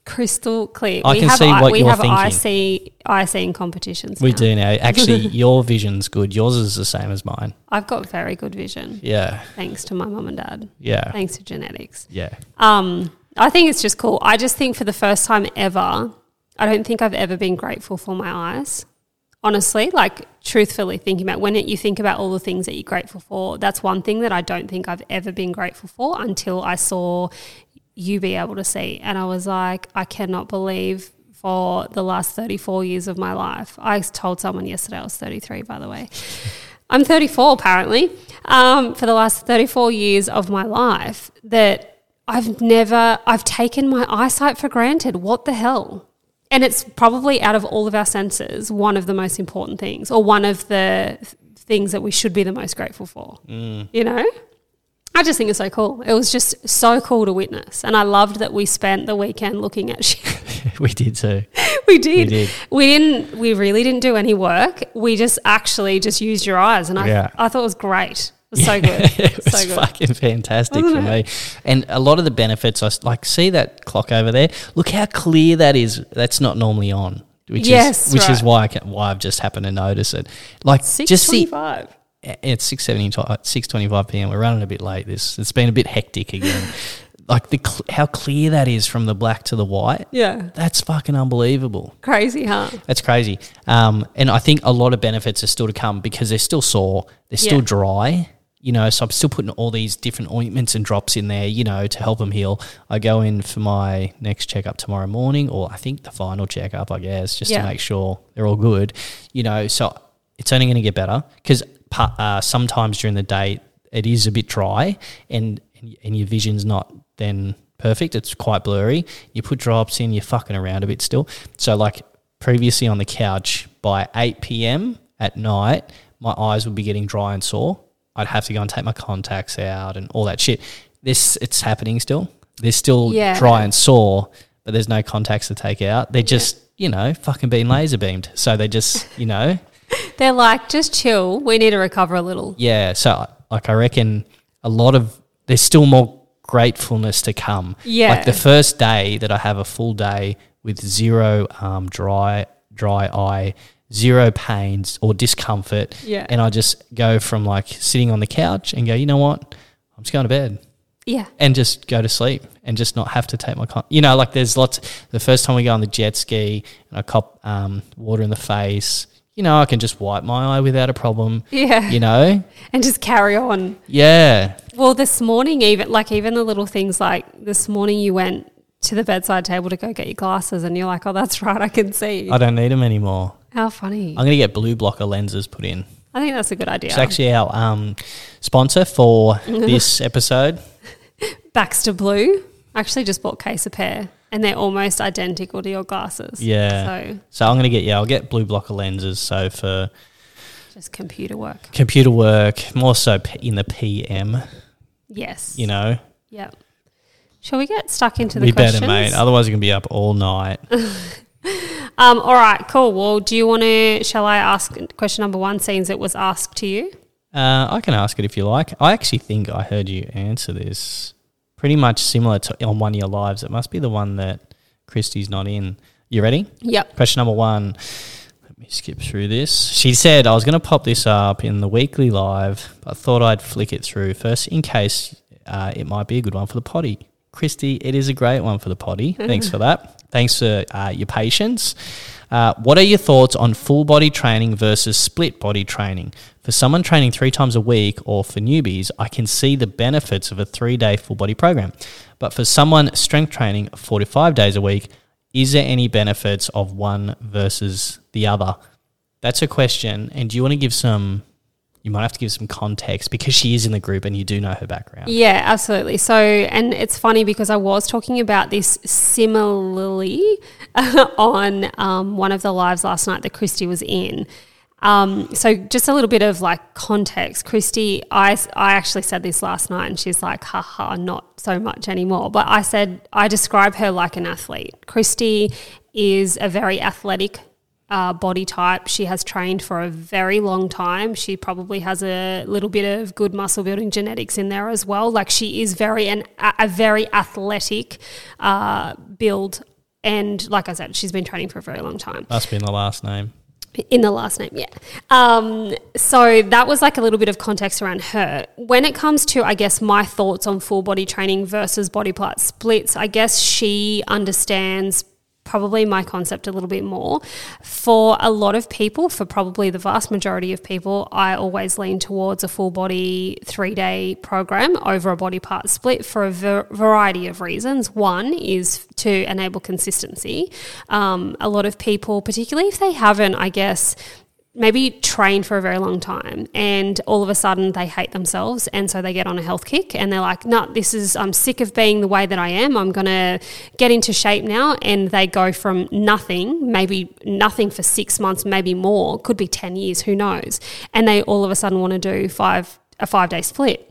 Crystal clear. I we can have see I, what you're thinking. We have I C in competitions. We now. do now. Actually, your vision's good. Yours is the same as mine. I've got very good vision. Yeah. Thanks to my mum and dad. Yeah. Thanks to genetics. Yeah. Um, I think it's just cool. I just think for the first time ever, I don't think I've ever been grateful for my eyes. Honestly, like truthfully thinking about when it, you think about all the things that you're grateful for, that's one thing that I don't think I've ever been grateful for until I saw you be able to see. And I was like, I cannot believe for the last thirty-four years of my life. I told someone yesterday I was thirty-three, by the way. I'm thirty-four apparently. Um, for the last thirty-four years of my life that I've never – I've taken my eyesight for granted. What the hell? And it's probably out of all of our senses one of the most important things or one of the th- things that we should be the most grateful for, mm. you know? I just think it's so cool. It was just so cool to witness and I loved that we spent the weekend looking at shit. we did too. we did. We did. We didn't – we really didn't do any work. We just actually just used your eyes and I, yeah. I thought it was great. It was yeah. so good. it was so good. Fucking fantastic for me. And a lot of the benefits, I like see that clock over there. Look how clear that is. That's not normally on, which yes, is which right. is why I can, why I've just happened to notice it. Like six twenty-five. It's six twenty-five p.m. We're running a bit late. This it's been a bit hectic again. Like the cl- how clear that is from the black to the white. Yeah. That's fucking unbelievable. Crazy, huh? That's crazy. Um, and I think a lot of benefits are still to come because they're still sore. They're still yeah. dry. You know, so I'm still putting all these different ointments and drops in there, you know, to help them heal. I go in for my next checkup tomorrow morning or I think the final checkup, I guess, just yeah. to make sure they're all good. You know, so it's only going to get better because uh, sometimes during the day it is a bit dry and, and your vision's not then perfect. It's quite blurry. You put dry ops in, you're fucking around a bit still. So like previously on the couch, by eight p.m. at night, my eyes would be getting dry and sore. I'd have to go and take my contacts out and all that shit. This, it's happening still. They're still yeah. dry and sore, but there's no contacts to take out. They're just, yeah. you know, fucking being laser beamed. So they just, you know. They're like, just chill. We need to recover a little. Yeah. So like I reckon a lot of, there's still more gratefulness to come. Yeah. Like the first day that I have a full day with zero um, dry, dry eye, zero pains or discomfort, yeah. and I just go from like sitting on the couch and go, you know what, I'm just going to bed. Yeah. And just go to sleep and just not have to take my con- – you know, like there's lots – the first time we go on the jet ski and I cop um, water in the face, you know, I can just wipe my eye without a problem. Yeah. You know. And just carry on. Yeah. Well, this morning even – like even the little things like this morning you went to the bedside table to go get your glasses and you're like, oh, that's right, I can see. I don't need them anymore. How funny. I'm going to get blue blocker lenses put in. I think that's a good idea. It's actually our um, sponsor for this episode. Baxter Blue. I actually just bought case a pair and they're almost identical to your glasses. Yeah. So, so I'm going to get, yeah, I'll get blue blocker lenses. So for just computer work. Computer work, more so in the P M. Yes. You know? Yep. Shall we get stuck into the we questions? We better, mate. Otherwise you're going to be up all night. Um, all right, cool. Well, do you want to – shall I ask question number one, since it was asked to you? Uh, I can ask it if you like. I actually think I heard you answer this pretty much similar to on One of Your Lives. It must be the one that Christy's not in. You ready? Yep. Question number one. Let me skip through this. She said, I was going to pop this up in the weekly live, but I thought I'd flick it through first in case uh, it might be a good one for the potty. Christy, it is a great one for the potty. Thanks for that. Thanks for uh, your patience. Uh, what are your thoughts on full body training versus split body training? For someone training three times a week or for newbies, I can see the benefits of a three-day full body program. But for someone strength training four to five days a week, is there any benefits of one versus the other? That's a question. And do you want to give some... You might have to give some context because she is in the group and you do know her background. Yeah, absolutely. So, and it's funny because I was talking about this similarly on um, one of the lives last night that Christy was in. Um, so just a little bit of like context. Christy, I, I actually said this last night and she's like, haha, not so much anymore. But I said, I describe her like an athlete. Christy is a very athletic Uh, body type. She has trained for a very long time. She probably has a little bit of good muscle building genetics in there as well. Like she is very an a very athletic uh, build, and like I said, she's been training for a very long time. Must be in the last name. In the last name, yeah. Um, so that was like a little bit of context around her. When it comes to, I guess, my thoughts on full body training versus body part splits, I guess she understands probably my concept a little bit more. For a lot of people, for probably the vast majority of people, I always lean towards a full body three-day program over a body part split for a ver- variety of reasons. One is to enable consistency. Um, a lot of people, particularly if they haven't, I guess, maybe train for a very long time and all of a sudden they hate themselves and so they get on a health kick and they're like, no, this is – I'm sick of being the way that I am. I'm going to get into shape now, and they go from nothing, maybe nothing for six months, maybe more, could be ten years, who knows, and they all of a sudden want to do five a five-day split.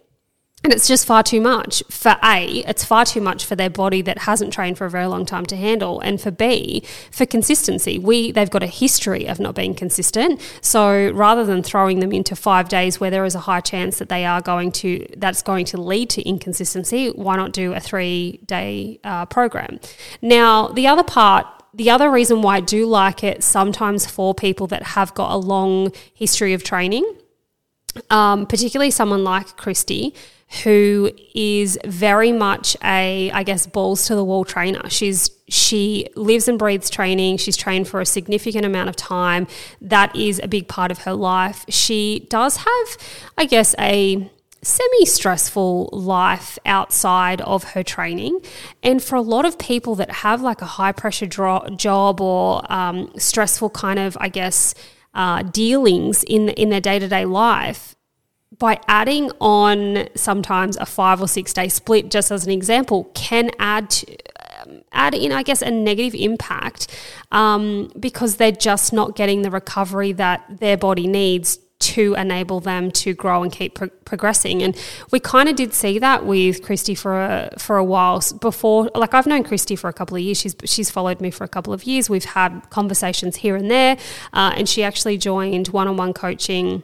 And it's just far too much for A, it's far too much for their body that hasn't trained for a very long time to handle, and for B, for consistency. We they've got a history of not being consistent, so rather than throwing them into five days where there is a high chance that they are going to that's going to lead to inconsistency, why not do a three-day uh, program? Now, the other part The other reason why I do like it sometimes for people that have got a long history of training, um, particularly someone like Christy, who is very much a, I guess, balls to the wall trainer. She's she lives and breathes training. She's trained for a significant amount of time. That is a big part of her life. She does have, I guess, a semi-stressful life outside of her training, and for a lot of people that have like a high-pressure dro- job or um, stressful kind of, I guess, uh, dealings in in their day-to-day life, by adding on sometimes a five or six day split, just as an example, can add to, um, add in, I guess, a negative impact um, because they're just not getting the recovery that their body needs to enable them to grow and keep pro- progressing. And we kind of did see that with Christy for a, for a while before. Like, I've known Christy for a couple of years. She's she's followed me for a couple of years. We've had conversations here and there, uh, and she actually joined one-on-one coaching,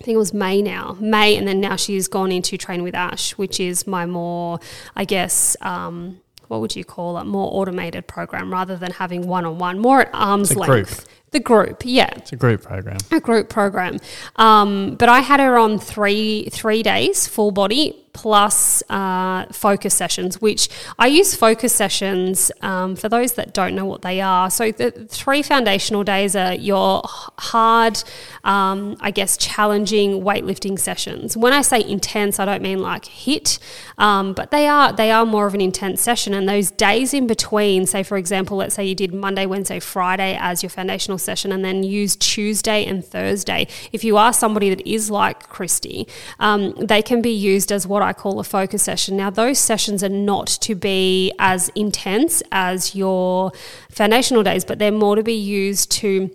I think it was May now, May, and then now she's gone into Train with Ash, which is my more, I guess, um, what would you call it, more automated program rather than having one-on-one, more at arm's length. Group. The group, yeah. It's a group program. A group program. Um, but I had her on three three days, full body, plus uh, focus sessions, which I use focus sessions um, for those that don't know what they are. So the three foundational days are your hard, um, I guess, challenging weightlifting sessions. When I say intense, I don't mean like hit, um, but they are they are more of an intense session. And those days in between, say, for example, let's say you did Monday, Wednesday, Friday as your foundational session and then use Tuesday and Thursday. If you are somebody that is like Christy, um, they can be used as what I I call a focus session. Now, those sessions are not to be as intense as your foundational days, but they're more to be used to,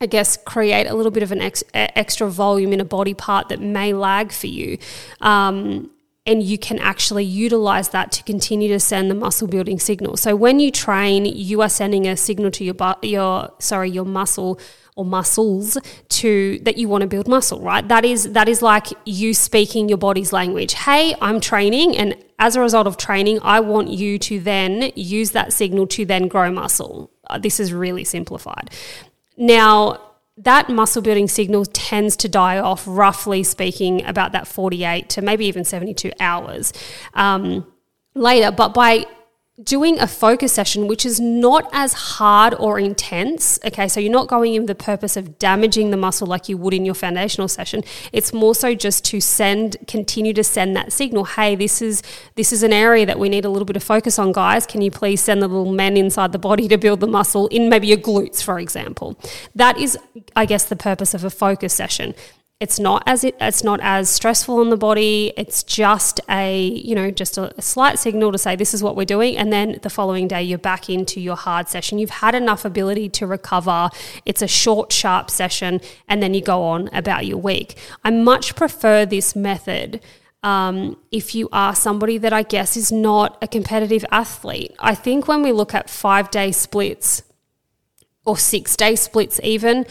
I guess, create a little bit of an ex- extra volume in a body part that may lag for you. Um, and you can actually utilize that to continue to send the muscle building signal. So when you train, you are sending a signal to your bu- your sorry, your muscle or muscles to that you want to build muscle, right? That is that is like you speaking your body's language. Hey, I'm training, and as a result of training, I want you to then use that signal to then grow muscle. This is really simplified. Now, that muscle building signal tends to die off, roughly speaking, about that forty-eight to maybe even seventy-two hours um, later. But by doing a focus session, which is not as hard or intense, okay, so you're not going in with the purpose of damaging the muscle like you would in your foundational session. It's more so just to send, continue to send that signal. Hey, this is this is an area that we need a little bit of focus on, guys. Can you please send the little men inside the body to build the muscle in maybe your glutes, for example? That is, I guess, the purpose of a focus session. It's not as it, it's not as stressful on the body. It's just a, you know, just a, a slight signal to say this is what we're doing, and then the following day you're back into your hard session. You've had enough ability to recover. It's a short, sharp session, and then you go on about your week. I much prefer this method um, if you are somebody that I guess is not a competitive athlete. I think when we look at five-day splits or six-day splits even,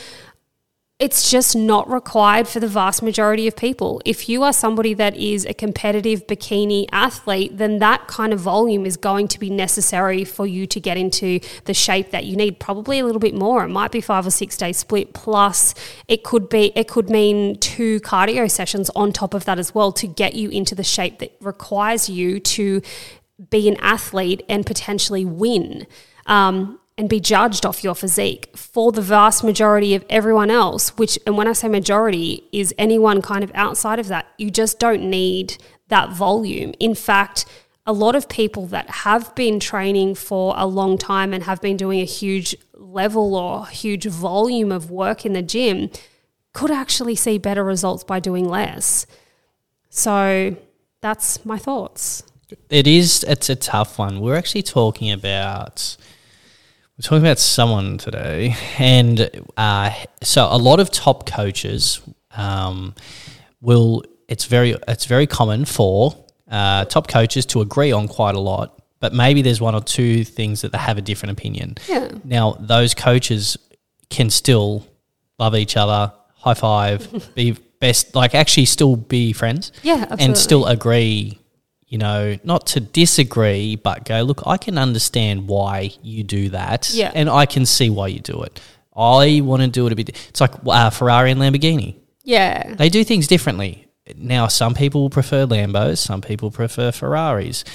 it's just not required for the vast majority of people. If you are somebody that is a competitive bikini athlete, then that kind of volume is going to be necessary for you to get into the shape that you need, probably a little bit more. It might be five or six day split, plus it could be it could mean two cardio sessions on top of that as well to get you into the shape that requires you to be an athlete and potentially win. Um and be judged off your physique for the vast majority of everyone else, which, and when I say majority, is anyone kind of outside of that. You just don't need that volume. In fact, a lot of people that have been training for a long time and have been doing a huge level or huge volume of work in the gym could actually see better results by doing less. So that's my thoughts. It is, it's a tough one. We're actually talking about... We're talking about someone today, and uh, so a lot of top coaches um, will. It's very, it's very common for uh, top coaches to agree on quite a lot, but maybe there's one or two things that they have a different opinion. Yeah. Now those coaches can still love each other, high five, be best, like actually still be friends. Yeah, absolutely. And still agree. You know, not to disagree, but go, look, I can understand why you do that, yeah, and I can see why you do it. I want to do it a bit. It's like uh, Ferrari and Lamborghini. Yeah. They do things differently. Now, some people prefer Lambos, some people prefer Ferraris.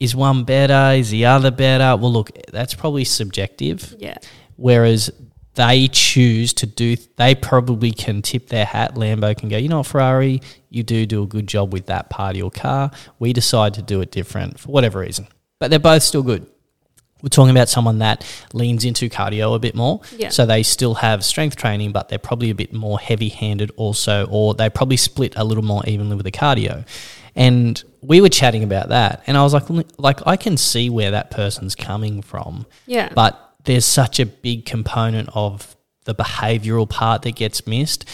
Is one better? Is the other better? Well, look, that's probably subjective. Yeah. Whereas they choose to do, they probably can tip their hat. Lambo can go, you know what, Ferrari, you do do a good job with that part of your car. We decide to do it different for whatever reason. But they're both still good. We're talking about someone that leans into cardio a bit more. Yeah. So they still have strength training, but they're probably a bit more heavy-handed also, or they probably split a little more evenly with the cardio. And we were chatting about that, and I was like, like I can see where that person's coming from. Yeah. But there's such a big component of the behavioural part that gets missed.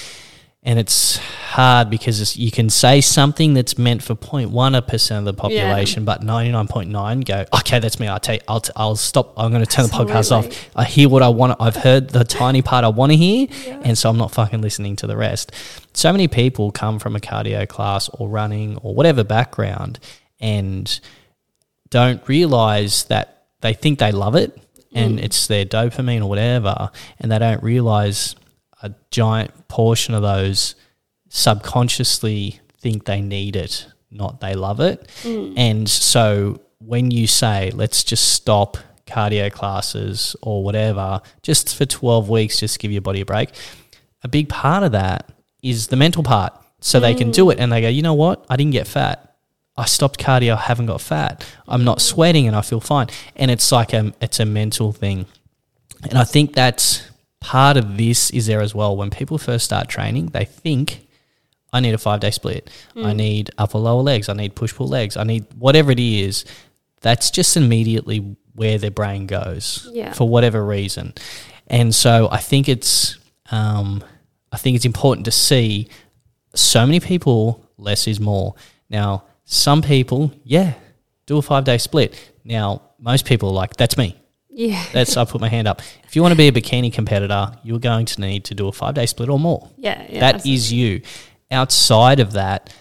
And it's hard because it's, you can say something that's meant for zero point one percent of the population, yeah. but ninety-nine point nine go, okay, that's me. I'll, take, I'll, t- I'll stop. I'm going to turn Absolutely. the podcast off. I hear what I want. I've heard the tiny part I want to hear, yeah. and so I'm not fucking listening to the rest. So many people come from a cardio class or running or whatever background and don't realise that they think they love it and mm. it's their dopamine or whatever, and they don't realise a giant portion of those subconsciously think they need it, not they love it. Mm. And so when you say, let's just stop cardio classes or whatever, just for twelve weeks, just give your body a break, a big part of that is the mental part. So mm. they can do it and they go, you know what? I didn't get fat. I stopped cardio, I haven't got fat. I'm not sweating and I feel fine. And it's like a, it's a mental thing. And I think that's part of this is there as well. When people first start training, they think, I need a five-day split. Mm. I need upper, lower legs. I need push-pull legs. I need whatever it is. That's just immediately where their brain goes yeah. for whatever reason. And so I think it's um, I think it's important to see so many people, less is more. Now, some people, yeah, do a five-day split. Now, most people are like, that's me. Yeah, that's I put my hand up. If you want to be a bikini competitor, you're going to need to do a five-day split or more. Yeah, yeah that absolutely. is you. Outside of that,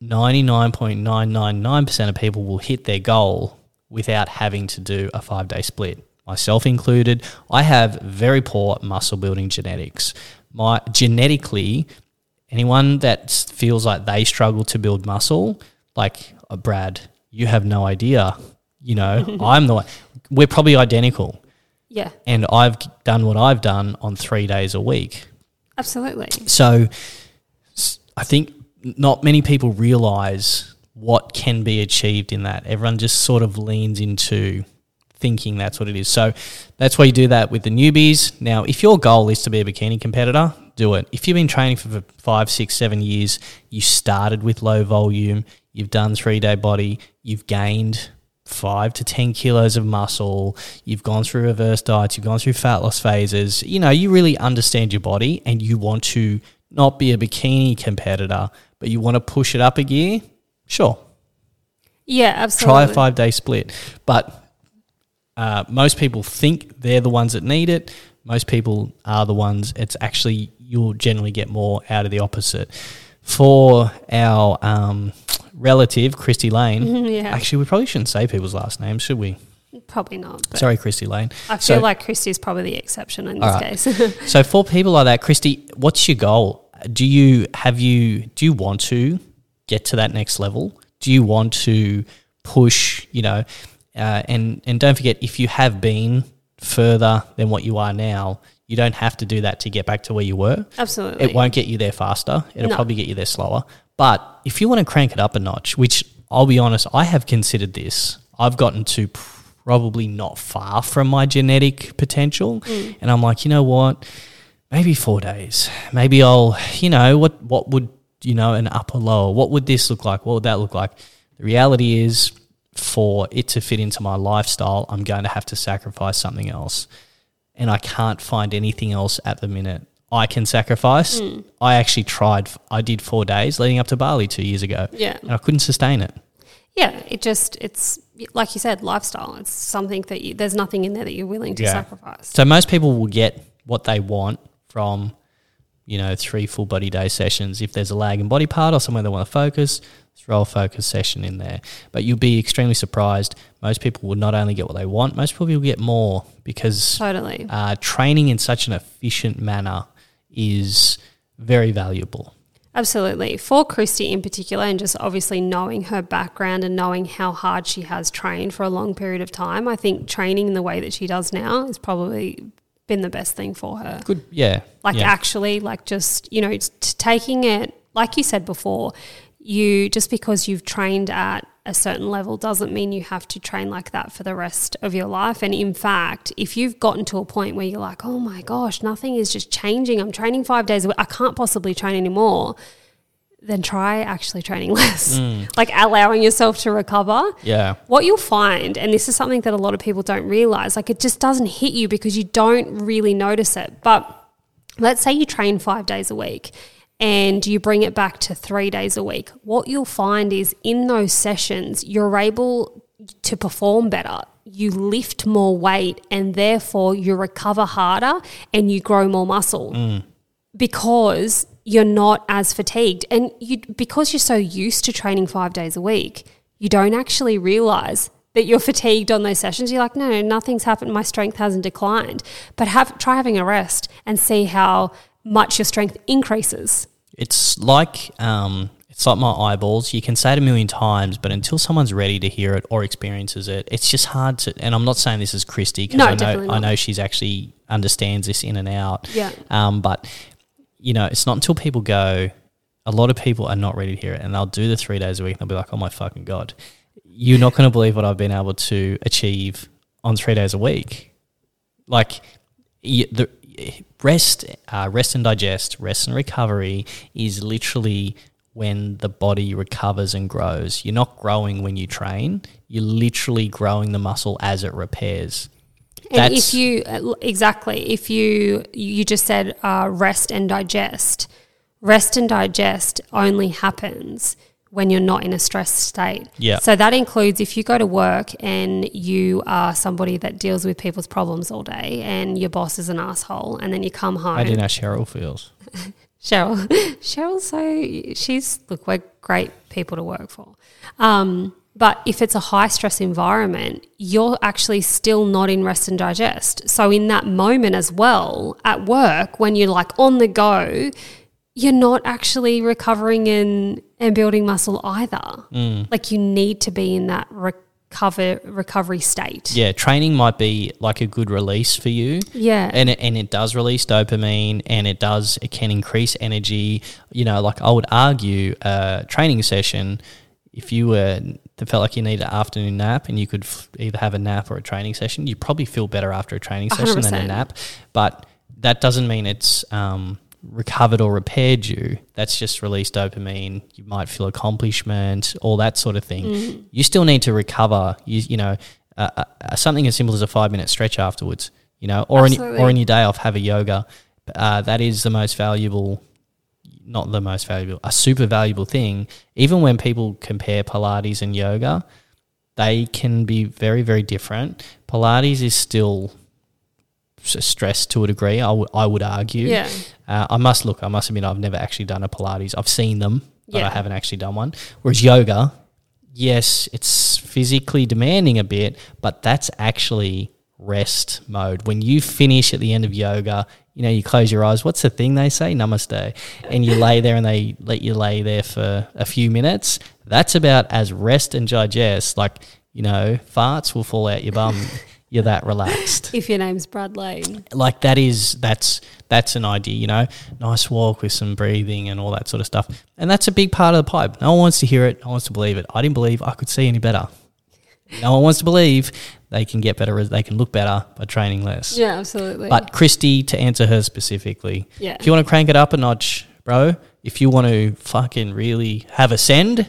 ninety-nine point nine nine nine percent of people will hit their goal without having to do a five-day split, myself included. I have very poor muscle-building genetics. My genetically, anyone that feels like they struggle to build muscle, like oh, Brad, you have no idea. You know, I'm the one. We're probably identical. Yeah. And I've done what I've done on three days a week. Absolutely. So I think not many people realise what can be achieved in that. Everyone just sort of leans into thinking that's what it is. So that's why you do that with the newbies. Now, if your goal is to be a bikini competitor, do it. If you've been training for five, six, seven years, you started with low volume, you've done three-day body, you've gained – five to ten kilos of muscle, you've gone through reverse diets, you've gone through fat loss phases, you know, you really understand your body and you want to not be a bikini competitor, but you want to push it up a gear, sure. Yeah, absolutely. Try a five-day split. But uh, most people think they're the ones that need it. Most people are the ones. It's actually you'll generally get more out of the opposite. For our um, relative, Christy Lane, yeah. actually we probably shouldn't say people's last names, should we? Probably not. Sorry, Christy Lane. I feel so, like Christy's probably the exception in this right. case. So for people like that, Christy, what's your goal? Do you have you do you want to get to that next level? Do you want to push, you know, uh, and, and don't forget if you have been further than what you are now, you don't have to do that to get back to where you were. Absolutely. It won't get you there faster. It'll no. probably get you there slower. But if you want to crank it up a notch, which I'll be honest, I have considered this. I've gotten to probably not far from my genetic potential. Mm. And I'm like, you know what, maybe four days. Maybe I'll, you know, what, what would, you know, an upper lower, what would this look like? What would that look like? The reality is for it to fit into my lifestyle, I'm going to have to sacrifice something else. And I can't find anything else at the minute I can sacrifice. Mm. I actually tried. I did four days leading up to Bali two years ago. Yeah. And I couldn't sustain it. Yeah. It just, it's like you said, lifestyle. It's something that you, there's nothing in there that you're willing to yeah. sacrifice. So most people will get what they want from, you know, three full body day sessions. If there's a lag in body part or somewhere they want to focus, throw a focus session in there. But you'll be extremely surprised. Most people will not only get what they want, most people will get more because totally. uh, training in such an efficient manner is very valuable. Absolutely. For Christy in particular, and just obviously knowing her background and knowing how hard she has trained for a long period of time, I think training in the way that she does now is probably been the best thing for her. Good, yeah. Like yeah. actually, like just, you know, it's t- taking it, like you said before, you just because you've trained at a certain level doesn't mean you have to train like that for the rest of your life. And in fact, if you've gotten to a point where you're like, oh my gosh, nothing is just changing, I'm training five days a week, I can't possibly train anymore, then try actually training less, mm. like allowing yourself to recover. Yeah. What you'll find, and this is something that a lot of people don't realize, like it just doesn't hit you because you don't really notice it. But let's say you train five days a week and you bring it back to three days a week, what you'll find is in those sessions you're able to perform better, you lift more weight, and therefore you recover harder and you grow more muscle mm. because you're not as fatigued. And you, because you're so used to training five days a week, you don't actually realise that you're fatigued on those sessions. You're like, no, no, nothing's happened, my strength hasn't declined. But have try having a rest and see how much your strength increases. It's like um, it's like my eyeballs. You can say it a million times, but until someone's ready to hear it or experiences it, it's just hard to – and I'm not saying this is Christy because no, I, know, I know she's actually understands this in and out. Yeah. Um, but, you know, it's not until people go – a lot of people are not ready to hear it, and they'll do the three days a week and they'll be like, oh my fucking God, you're not going to believe what I've been able to achieve on three days a week. Like you, the – Rest, uh, rest and digest, rest and recovery is literally when the body recovers and grows. You're not growing when you train. You're literally growing the muscle as it repairs. And That's if you exactly, if you you just said uh, rest and digest, rest and digest only happens when you're not in a stressed state. Yeah. So that includes if you go to work and you are somebody that deals with people's problems all day and your boss is an asshole, and then you come home. I do know Cheryl feels. Cheryl. Cheryl's so – she's – look, we're great people to work for. Um, but if it's a high-stress environment, you're actually still not in rest and digest. So in that moment as well at work when you're like on the go – you're not actually recovering and, and building muscle either. Mm. Like you need to be in that recover recovery state. Yeah, training might be like a good release for you. Yeah. And it, and it does release dopamine, and it does – it can increase energy. You know, like I would argue a training session, if you were – it felt like you need an afternoon nap and you could f- either have a nap or a training session, you probably feel better after a training session one hundred percent than a nap. But that doesn't mean it's um, – recovered or repaired you. That's just released dopamine. You might feel accomplishment, all that sort of thing. Mm. You still need to recover. You, you know, uh, uh, something as simple as a five minute stretch afterwards. You know, or in, or in your day off, have a yoga. Uh, that is the most valuable. Not the most valuable. A super valuable thing. Even when people compare Pilates and yoga, they can be very, very different. Pilates is still stress to a degree, I, w- I would argue. Yeah. Uh, I must look, I must admit I've never actually done a Pilates. I've seen them, but yeah. I haven't actually done one. Whereas yoga, yes, it's physically demanding a bit, but that's actually rest mode. When you finish at the end of yoga, you know, you close your eyes. What's the thing they say? Namaste. And you lay there and they let you lay there for a few minutes. That's about as rest and digest. Like, you know, farts will fall out your bum. You're that relaxed. If your name's Brad Lane. Like that is, that's that's an idea, you know. Nice walk with some breathing and all that sort of stuff. And that's a big part of the pipe. No one wants to hear it. No one wants to believe it. I didn't believe I could see any better. No one wants to believe they can get better, they can look better by training less. Yeah, absolutely. But Christy, to answer her specifically, yeah. if you want to crank it up a notch, bro, if you want to fucking really have a send.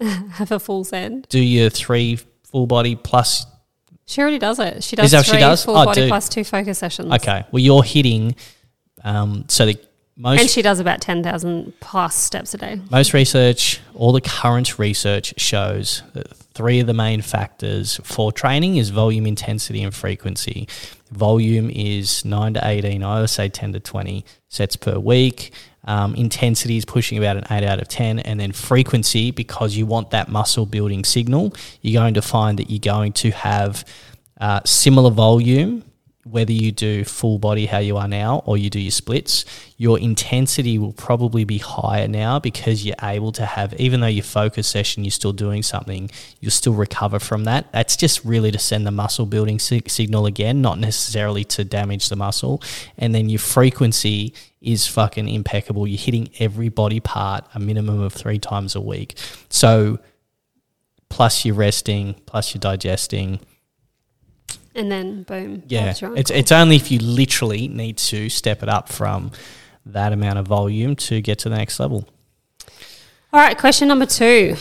Have a full send. Do your three full body plus... She already does it. She does three she does? full oh, body dude. plus two focus sessions. Okay. Well, you're hitting um, so the most – and she does about ten thousand plus steps a day. Most research, all the current research shows that three of the main factors for training is volume, intensity and frequency. Volume is nine to eighteen, I would say ten to twenty sets per week. Um, intensity is pushing about an eight out of ten, and then frequency, because you want that muscle building signal, you're going to find that you're going to have uh, similar volume whether you do full body how you are now or you do your splits. Your intensity will probably be higher now because you're able to have, even though your focus session you're still doing something, you'll still recover from that. That's just really to send the muscle building sig- signal again, not necessarily to damage the muscle. And then your frequency is fucking impeccable. You're hitting every body part a minimum of three times a week. So plus you're resting, plus you're digesting. And then boom. Yeah, it's it's only if you literally need to step it up from that amount of volume to get to the next level. All right, question number two.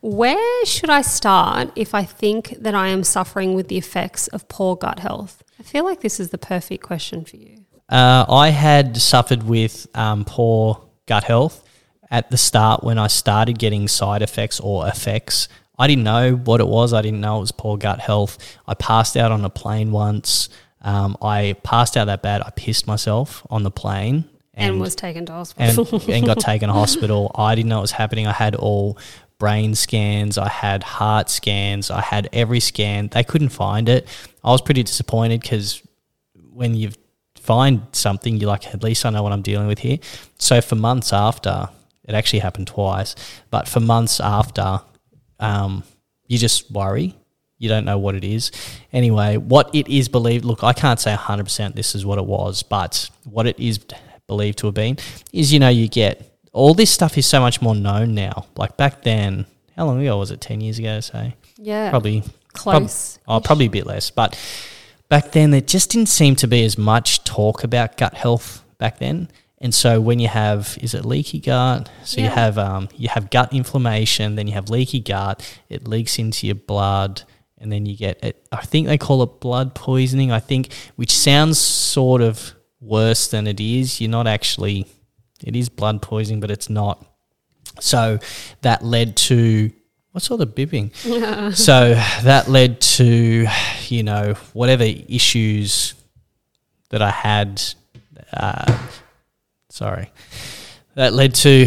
Where should I start if I think that I am suffering with the effects of poor gut health? I feel like this is the perfect question for you. Uh, I had suffered with um, poor gut health at the start when I started getting side effects or effects. I didn't know what it was. I didn't know it was poor gut health. I passed out on a plane once. Um, I passed out that bad. I pissed myself on the plane. And, and was taken to hospital. And, and got taken to hospital. I didn't know it was happening. I had all brain scans. I had heart scans. I had every scan. They couldn't find it. I was pretty disappointed because when you find something, you're like, at least I know what I'm dealing with here. So for months after, it actually happened twice, but for months after, um, you just worry. You don't know what it is. Anyway, what it is believed, look, I can't say one hundred percent this is what it was, but what it is believed to have been is, you know, you get all this stuff is so much more known now. Like back then, how long ago was it? ten years ago, say? Yeah. Probably. Close. Prob- oh, probably a bit less. But back then, there just didn't seem to be as much talk about gut health back then. And so when you have, is it leaky gut? So yeah. you have um, you have gut inflammation, then you have leaky gut. It leaks into your blood. And then you get, it, I think they call it blood poisoning, I think, which sounds sort of worse than it is. You're not actually, it is blood poisoning, but it's not. So that led to, what sort of bibbing? Yeah. So that led to, you know, whatever issues that I had, uh, sorry, that led to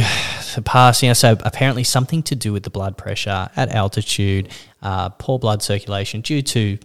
the passing. So apparently something to do with the blood pressure at altitude, uh, poor blood circulation due to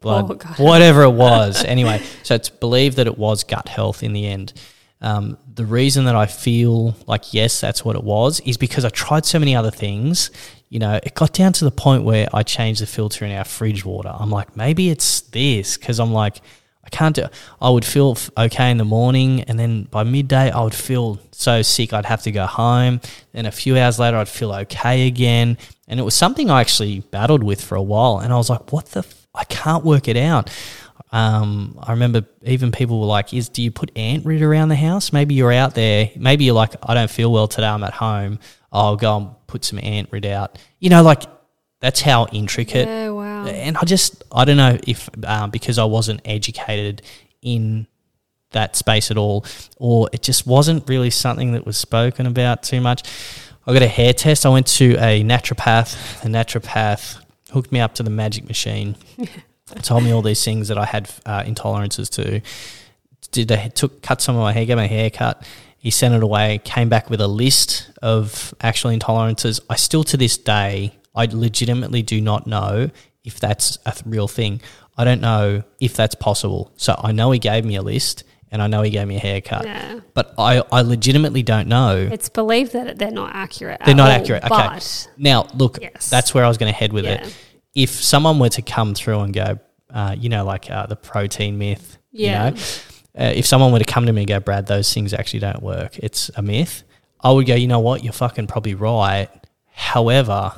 blood, oh, God. Whatever it was. Anyway, so it's believed that it was gut health in the end. Um, the reason that I feel like, yes, that's what it was is because I tried so many other things. You know, it got down to the point where I changed the filter in our fridge water. I'm like, maybe it's this, because I'm like, I can't do – I would feel okay in the morning, and then by midday I would feel so sick I'd have to go home. Then a few hours later I'd feel okay again, and it was something I actually battled with for a while, and I was like, what the f- – I can't work it out. Um, I remember even people were like, "Is do you put ant rid around the house? Maybe you're out there. Maybe you're like, I don't feel well today, I'm at home. I'll go and put some ant rid out." You know, like that's how intricate. Yeah, wow. And I just, I don't know if um, because I wasn't educated in that space at all, or it just wasn't really something that was spoken about too much. I got a hair test. I went to a naturopath. The naturopath hooked me up to the magic machine. Told me all these things that I had uh, intolerances to. Did they took cut some of my hair, gave me a haircut. He sent it away, came back with a list of actual intolerances. I still to this day, I legitimately do not know if that's a th- real thing. I don't know if that's possible. So I know he gave me a list and I know he gave me a haircut. Yeah. But I, I legitimately don't know. It's believed that they're not accurate. They're not all, accurate. Okay. Now, look, yes. That's where I was going to head with yeah. it. If someone were to come through and go, uh, you know, like uh, the protein myth, yeah. you know, uh, if someone were to come to me and go, "Brad, those things actually don't work. It's a myth," I would go, you know what, you're fucking probably right. However,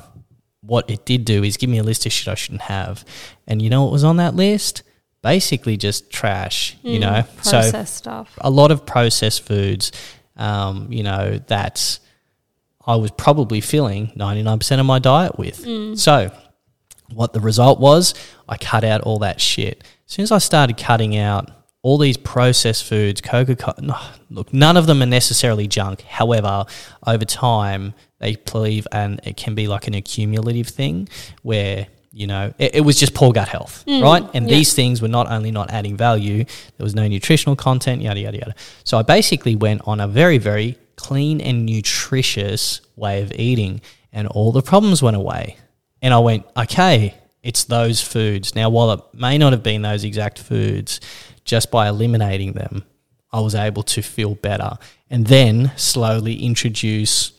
what it did do is give me a list of shit I shouldn't have. And you know what was on that list? Basically just trash, mm, you know. Processed so stuff. A lot of processed foods, um, you know, that I was probably filling ninety-nine percent of my diet with. Mm. So what the result was, I cut out all that shit. As soon as I started cutting out all these processed foods, Coca-Cola, no, look, none of them are necessarily junk. However, over time, they believe, and it can be like an accumulative thing where, you know, it, it was just poor gut health, mm, right? And yeah. these things were not only not adding value, there was no nutritional content, yada, yada, yada. So I basically went on a very, very clean and nutritious way of eating, and all the problems went away. And I went, okay, it's those foods. Now, while it may not have been those exact foods, just by eliminating them, I was able to feel better, and then slowly introduce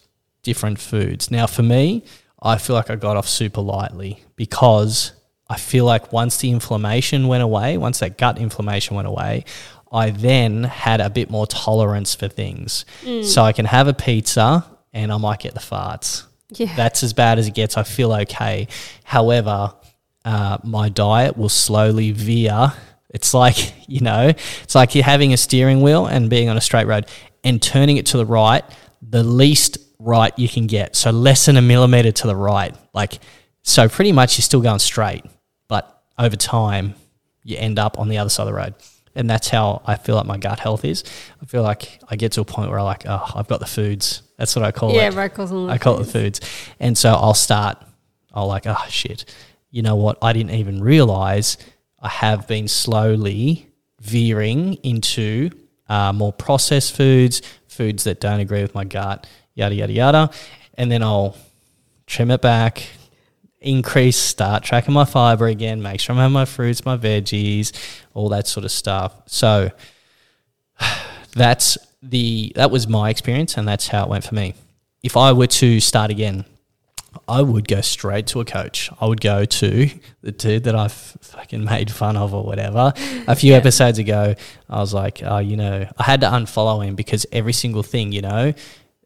different foods. Now, for me, I feel like I got off super lightly because I feel like once the inflammation went away, once that gut inflammation went away, I then had a bit more tolerance for things. Mm. So I can have a pizza and I might get the farts. Yeah. That's as bad as it gets. I feel okay. However, uh, my diet will slowly veer. It's like, you know, it's like you're having a steering wheel and being on a straight road and turning it to the right, the least right you can get. So less than a millimetre to the right. Like, so pretty much you're still going straight, but over time you end up on the other side of the road. And that's how I feel like my gut health is. I feel like I get to a point where I'm like, oh, I've got the foods. That's what I call yeah, it. Yeah, radicals and the I call foods. it the foods. And so I'll start, I'll like, oh, shit. You know what? I didn't even realise I have been slowly veering into uh, more processed foods, foods that don't agree with my gut, yada, yada, yada. And then I'll trim it back, increase, start tracking my fibre again, make sure I'm having my fruits, my veggies, all that sort of stuff. So that's the that was my experience, and that's how it went for me. If I were to start again, I would go straight to a coach. I would go to the dude that I've fucking made fun of or whatever. A few yeah. episodes ago, I was like, oh, you know, I had to unfollow him because every single thing, you know,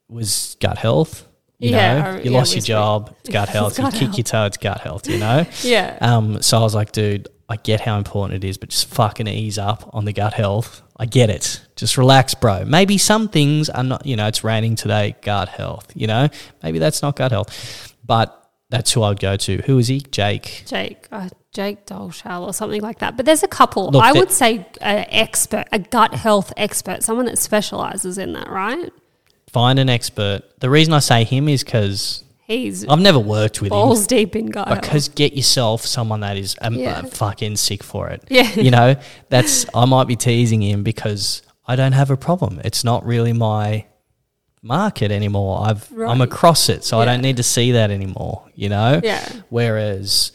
was gut health. You yeah, know, or, you yeah, lost your job, it's gut health. It's gut you health. Kick your toe, it's gut health, you know? yeah. Um. So I was like, dude, I get how important it is, but just fucking ease up on the gut health. I get it. Just relax, bro. Maybe some things are not, you know, it's raining today, gut health, you know? Maybe that's not gut health. But that's who I would go to. Who is he? Jake. Jake. Uh, Jake Dolshall or something like that. But there's a couple. Look, I that, would say an expert, a gut health expert, someone that specialises in that, right? Find an expert. The reason I say him is because he's I've never worked with balls him. Balls deep in guile. Because get yourself someone that is um, yeah. uh, fucking sick for it. Yeah. You know, that's I might be teasing him because I don't have a problem. It's not really my market anymore. I've right. I'm across it, so yeah. I don't need to see that anymore. You know. Yeah. Whereas,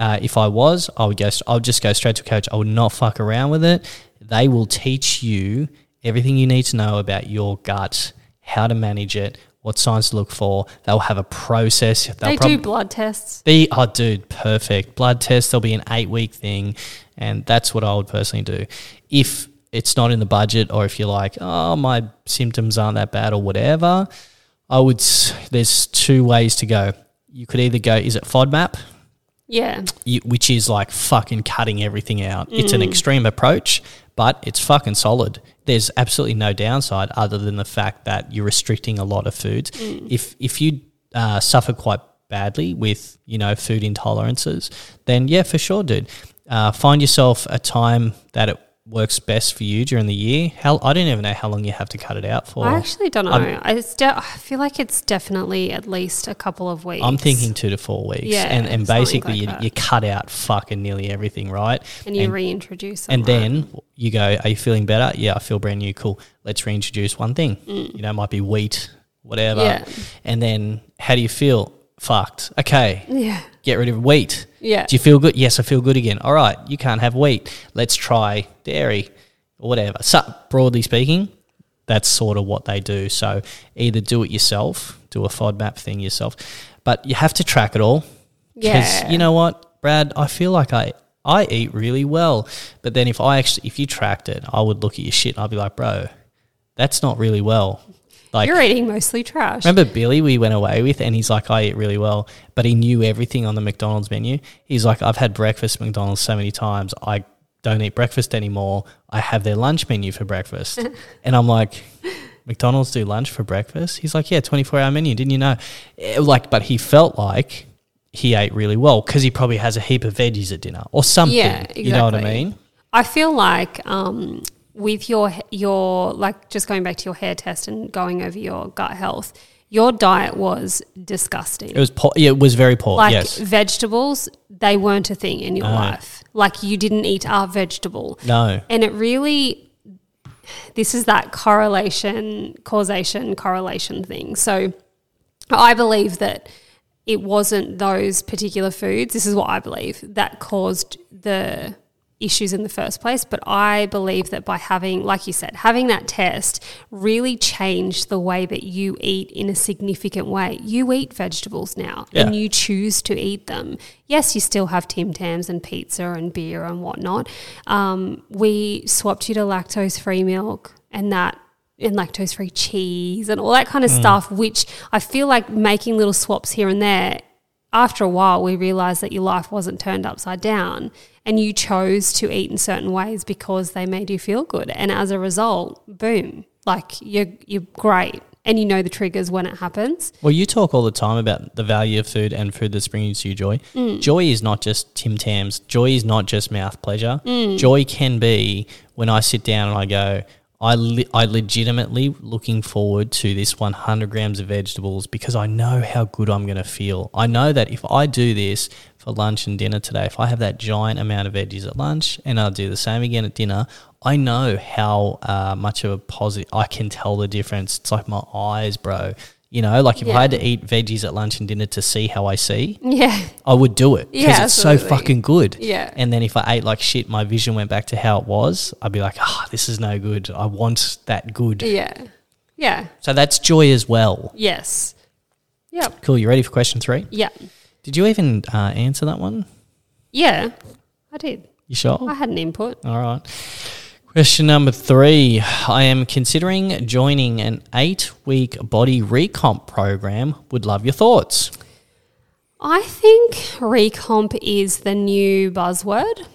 uh, if I was, I would go. I would just go straight to a coach. I would not fuck around with it. They will teach you everything you need to know about your gut, how to manage it, what signs to look for. They'll have a process. They'll they prob- do blood tests. They oh, dude, perfect. Blood tests, there'll be an eight-week thing, and that's what I would personally do. If it's not in the budget or if you're like, oh, my symptoms aren't that bad or whatever, I would – there's two ways to go. You could either go, is it FODMAP? Yeah. You, which is like fucking cutting everything out. Mm. It's an extreme approach, but it's fucking solid. There's absolutely no downside other than the fact that you're restricting a lot of foods. Mm. If if you uh, suffer quite badly with, you know, food intolerances, then yeah, for sure, dude. Uh, find yourself a time that it works best for you during the year. How I don't even know how long you have to cut it out for. I actually don't know. I'm, I, de- I feel like it's definitely at least a couple of weeks. I'm thinking two to four weeks. Yeah, and and basically like you, you cut out fucking nearly everything, right? And you and, reintroduce them. And right? then you go, are you feeling better? Yeah, I feel brand new. Cool. Let's reintroduce one thing. Mm. You know, it might be wheat, whatever. Yeah. And then how do you feel? Fucked. Okay. Yeah. Get rid of wheat. Yeah. Do you feel good? Yes, I feel good again. All right. You can't have wheat. Let's try dairy or whatever. So broadly speaking, that's sort of what they do. So either do it yourself, do a FODMAP thing yourself, but you have to track it all. Yeah. Because you know what, Brad, I feel like I, I eat really well, but then if I actually if you tracked it, I would look at your shit and I'd be like, bro, that's not really well. Like, you're eating mostly trash. Remember Billy we went away with and he's like, I eat really well, but he knew everything on the McDonald's menu. He's like, I've had breakfast at McDonald's so many times. I don't eat breakfast anymore. I have their lunch menu for breakfast. And I'm like, McDonald's do lunch for breakfast? He's like, yeah, twenty-four hour menu. Didn't you know? It, like, but he felt like he ate really well because he probably has a heap of veggies at dinner or something. Yeah, exactly. You know what I mean? I feel like um – with your, your like just going back to your hair test and going over your gut health, your diet was disgusting. It was poor. Yeah, it was very poor, like yes. Like vegetables, they weren't a thing in your no. life. Like you didn't eat a vegetable. No. And it really – this is that correlation, causation, correlation thing. So I believe that it wasn't those particular foods, this is what I believe, that caused the – issues in the first place, but I believe that by having, like you said, having that test really changed the way that you eat in a significant way. You eat vegetables now yeah. and you choose to eat them. Yes, you still have Tim Tams and pizza and beer and whatnot. Um, we swapped you to lactose-free milk and that and lactose-free cheese and all that kind of mm. stuff, which I feel like making little swaps here and there, after a while we realised that your life wasn't turned upside down and you chose to eat in certain ways because they made you feel good. And as a result, boom, like you're you're great and you know the triggers when it happens. Well, you talk all the time about the value of food and food that's bringing you joy. Mm. Joy is not just Tim Tams. Joy is not just mouth pleasure. Mm. Joy can be when I sit down and I go, I le- I legitimately looking forward to this one hundred grams of vegetables because I know how good I'm going to feel. I know that if I do this for lunch and dinner today, if I have that giant amount of veggies at lunch and I'll do the same again at dinner, I know how uh, much of a positive – I can tell the difference. It's like my eyes, bro. You know, like if yeah. I had to eat veggies at lunch and dinner to see how I see, yeah, I would do it because yeah, it's absolutely. so fucking good. Yeah. And then if I ate like shit, my vision went back to how it was, I'd be like, ah, oh, this is no good. I want that good. Yeah. Yeah. So that's joy as well. Yes. Yep. Cool. You ready for question three? Yeah. Did you even uh, answer that one? Yeah, I did. You sure? I had an input. All right. Question number three, I am considering joining an eight-week body recomp program. Would love your thoughts. I think recomp is the new buzzword.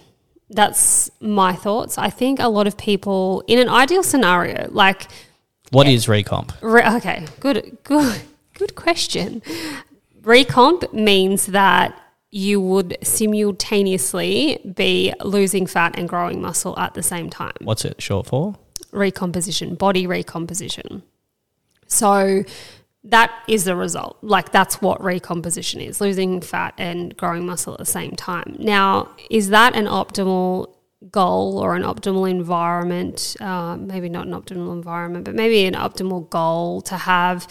That's my thoughts. I think a lot of people, in an ideal scenario, like... What yeah, is recomp? Re- okay, good, good, good question. Recomp means that you would simultaneously be losing fat and growing muscle at the same time. What's it short for? Recomposition, body recomposition. So that is the result. Like that's what recomposition is, losing fat and growing muscle at the same time. Now, is that an optimal goal or an optimal environment? Uh, maybe not an optimal environment, but maybe an optimal goal to have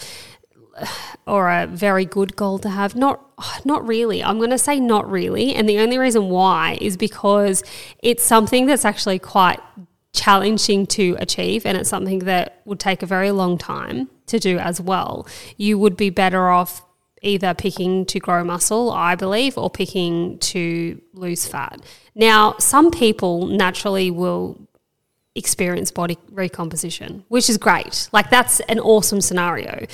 or a very good goal to have? Not not really. I'm going to say not really. And the only reason why is because it's something that's actually quite challenging to achieve and it's something that would take a very long time to do as well. You would be better off either picking to grow muscle, I believe, or picking to lose fat. Now, some people naturally will experience body recomposition, which is great. Like that's an awesome scenario.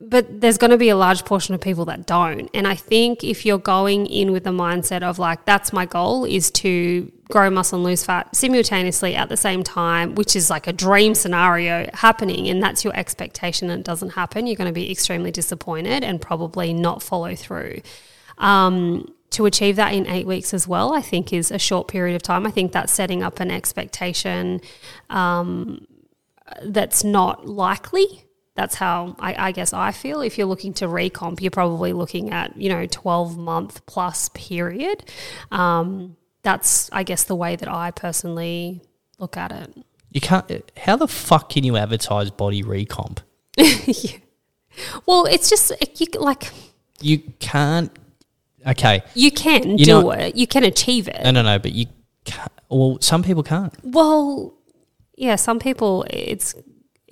But there's going to be a large portion of people that don't. And I think if you're going in with the mindset of like, that's my goal is to grow muscle and lose fat simultaneously at the same time, which is like a dream scenario happening, and that's your expectation and it doesn't happen, you're going to be extremely disappointed and probably not follow through. Um, to achieve that in eight weeks as well, I think is a short period of time. I think that's setting up an expectation um, that's not likely. That's how I, I guess I feel. If you're looking to recomp, you're probably looking at, you know, twelve month plus period. Um, that's, I guess, the way that I personally look at it. You can't. How the fuck can you advertise body recomp? yeah. Well, it's just you, like you can't. Okay, you can you do know, it. You can achieve it. No, no, no. But you can't. Well, some people can't. Well, yeah, some people it's.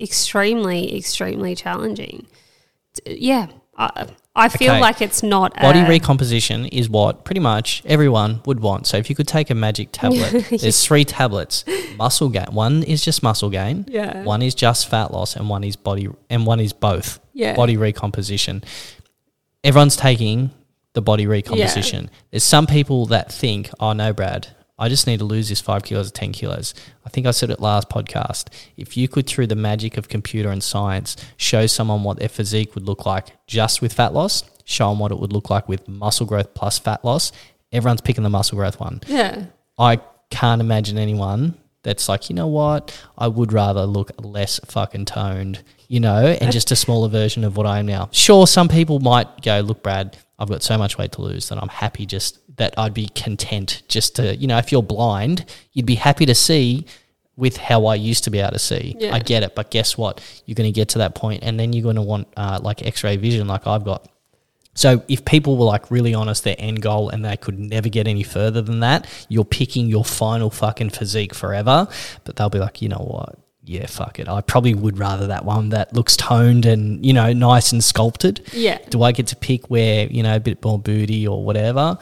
Extremely, extremely challenging. Yeah, I, I feel okay. like it's not body a recomposition is what pretty much everyone would want. So if you could take a magic tablet, there's three tablets. Muscle gain. One is just muscle gain. Yeah. One is just fat loss, and one is body, and one is both. Yeah. Body recomposition. Everyone's taking the body recomposition. Yeah. There's some people that think, oh no, Brad, I just need to lose this five kilos or ten kilos. I think I said it last podcast. If you could, through the magic of computer and science, show someone what their physique would look like just with fat loss, show them what it would look like with muscle growth plus fat loss, everyone's picking the muscle growth one. Yeah. I can't imagine anyone that's like, you know what, I would rather look less fucking toned, you know, and just a smaller version of what I am now. Sure, some people might go, look, Brad, I've got so much weight to lose that I'm happy just – that I'd be content just to, you know, if you're blind, you'd be happy to see with how I used to be able to see. Yeah. I get it, but guess what? You're going to get to that point and then you're going to want uh, like x-ray vision like I've got. So if people were like really honest, their end goal and they could never get any further than that, you're picking your final fucking physique forever, but they'll be like, you know what? Yeah, fuck it. I probably would rather that one that looks toned and, you know, nice and sculpted. Yeah. Do I get to pick where, you know, a bit more booty or whatever?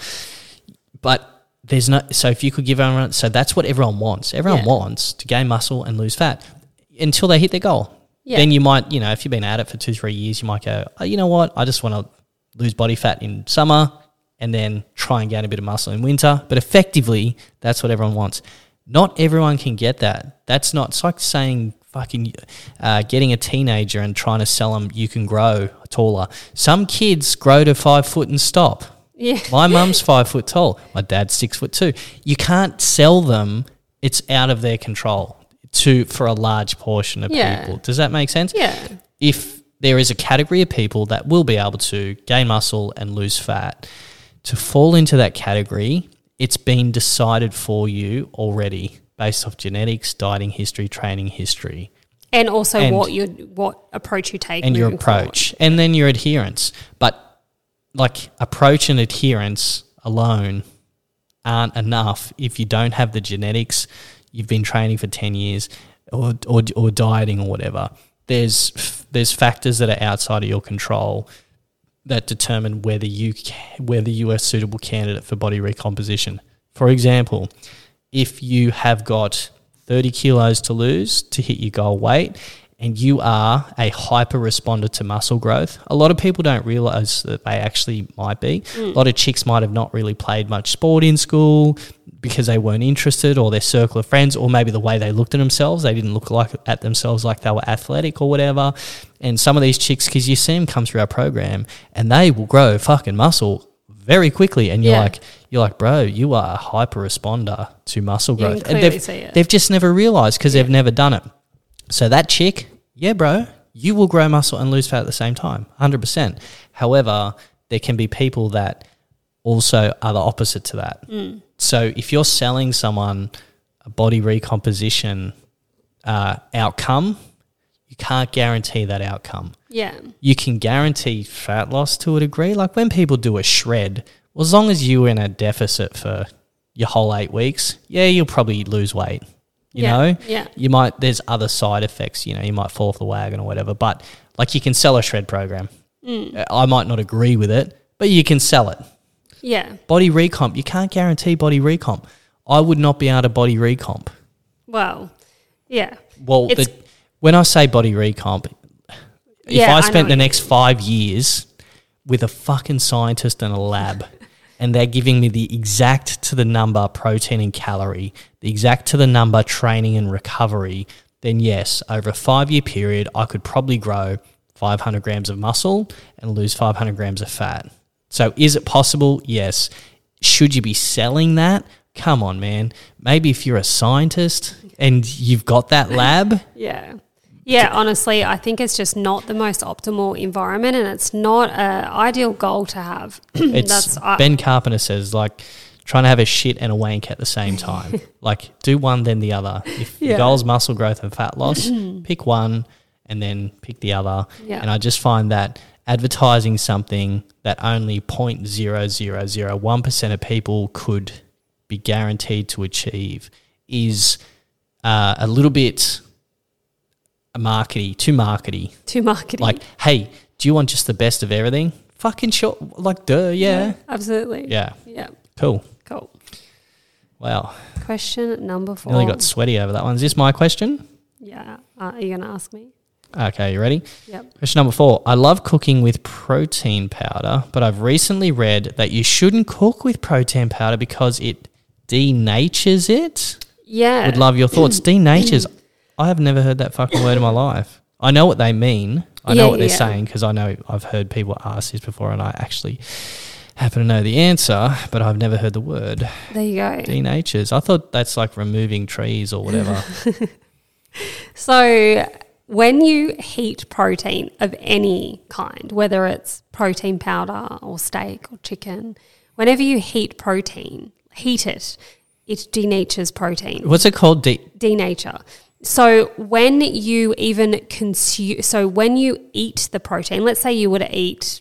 But there's no – so if you could give everyone – so that's what everyone wants. Everyone yeah. wants to gain muscle and lose fat until they hit their goal. yeah. then you might, you know, if you've been at it for two, three years, you might go, oh, you know what, I just want to lose body fat in summer and then try and gain a bit of muscle in winter. But effectively, that's what everyone wants. Not everyone can get that. That's not, it's like saying fucking uh, getting a teenager and trying to sell them you can grow taller. Some kids grow to five foot and stop. Yeah. My mum's five foot tall. My dad's six foot two. You can't sell them. It's out of their control to for a large portion of yeah. people. Does that make sense? Yeah. If there is a category of people that will be able to gain muscle and lose fat, to fall into that category, it's been decided for you already based off genetics, dieting history, training history. And also and, what you what approach you take. And your approach. Forward. And then your adherence. But like approach and adherence alone aren't enough if you don't have the genetics, you've been training for ten years or or, or dieting or whatever. There's there's factors that are outside of your control that determine whether you whether you are a suitable candidate for body recomposition. For example, if you have got thirty kilos to lose to hit your goal weight and you are a hyper-responder to muscle growth, a lot of people don't realise that they actually might be. Mm. A lot of chicks might have not really played much sport in school because they weren't interested, or their circle of friends, or maybe the way they looked at themselves. They didn't look like at themselves like they were athletic or whatever. And some of these chicks, because you see them come through our program, and they will grow fucking muscle very quickly. And you're yeah. like, you're like, bro, you are a hyper-responder to muscle growth. You can clearly see it. They've just never realised because yeah. they've never done it. So that chick, yeah, bro, you will grow muscle and lose fat at the same time, one hundred percent. However, there can be people that also are the opposite to that. Mm. So if you're selling someone a body recomposition uh, outcome, you can't guarantee that outcome. Yeah. You can guarantee fat loss to a degree. Like when people do a shred, well, as long as you were in a deficit for your whole eight weeks, yeah, you'll probably lose weight. You yeah, know, yeah. you might, there's other side effects, you know, you might fall off the wagon or whatever, but like you can sell a shred program. Mm. I might not agree with it, but you can sell it. Yeah. Body recomp, you can't guarantee body recomp. I would not be able to body recomp. Wow. Yeah. Well, the, when I say body recomp, if yeah, I spent I the next five years with a fucking scientist in a lab and they're giving me the exact to the number protein and calorie, the exact to the number training and recovery, then yes, over a five-year period, I could probably grow five hundred grams of muscle and lose five hundred grams of fat. So is it possible? Yes. Should you be selling that? Come on, man. Maybe if you're a scientist and you've got that lab. Yeah. Yeah, honestly, I think it's just not the most optimal environment and it's not an ideal goal to have. It's, That's, I, Ben Carpenter says, like, trying to have a shit and a wank at the same time. Like, do one, then the other. If yeah. your goal's muscle growth and fat loss, pick one and then pick the other. Yeah. And I just find that advertising something that only zero point zero zero zero one percent of people could be guaranteed to achieve is uh, a little bit... markety, too markety. Too markety. Like, hey, do you want just the best of everything? Fucking sure. Like, duh, yeah. yeah. Absolutely. Yeah. Yeah. Cool. Cool. Wow. Question number four. Nearly got sweaty over that one. Is this my question? Yeah. Uh, are you going to ask me? Okay, you ready? Yep. Question number four. I love cooking with protein powder, but I've recently read that you shouldn't cook with protein powder because it denatures it. Yeah. Would love your thoughts. Denatures. I have never heard that fucking word in my life. I know what they mean. I yeah, know what they're yeah. saying because I know I've heard people ask this before and I actually happen to know the answer, but I've never heard the word. There you go. Denatures. I thought that's like removing trees or whatever. So when you heat protein of any kind, whether it's protein powder or steak or chicken, whenever you heat protein, heat it, it denatures protein. What's it called? De- Denature. So when you even consume, so when you eat the protein, let's say you were to eat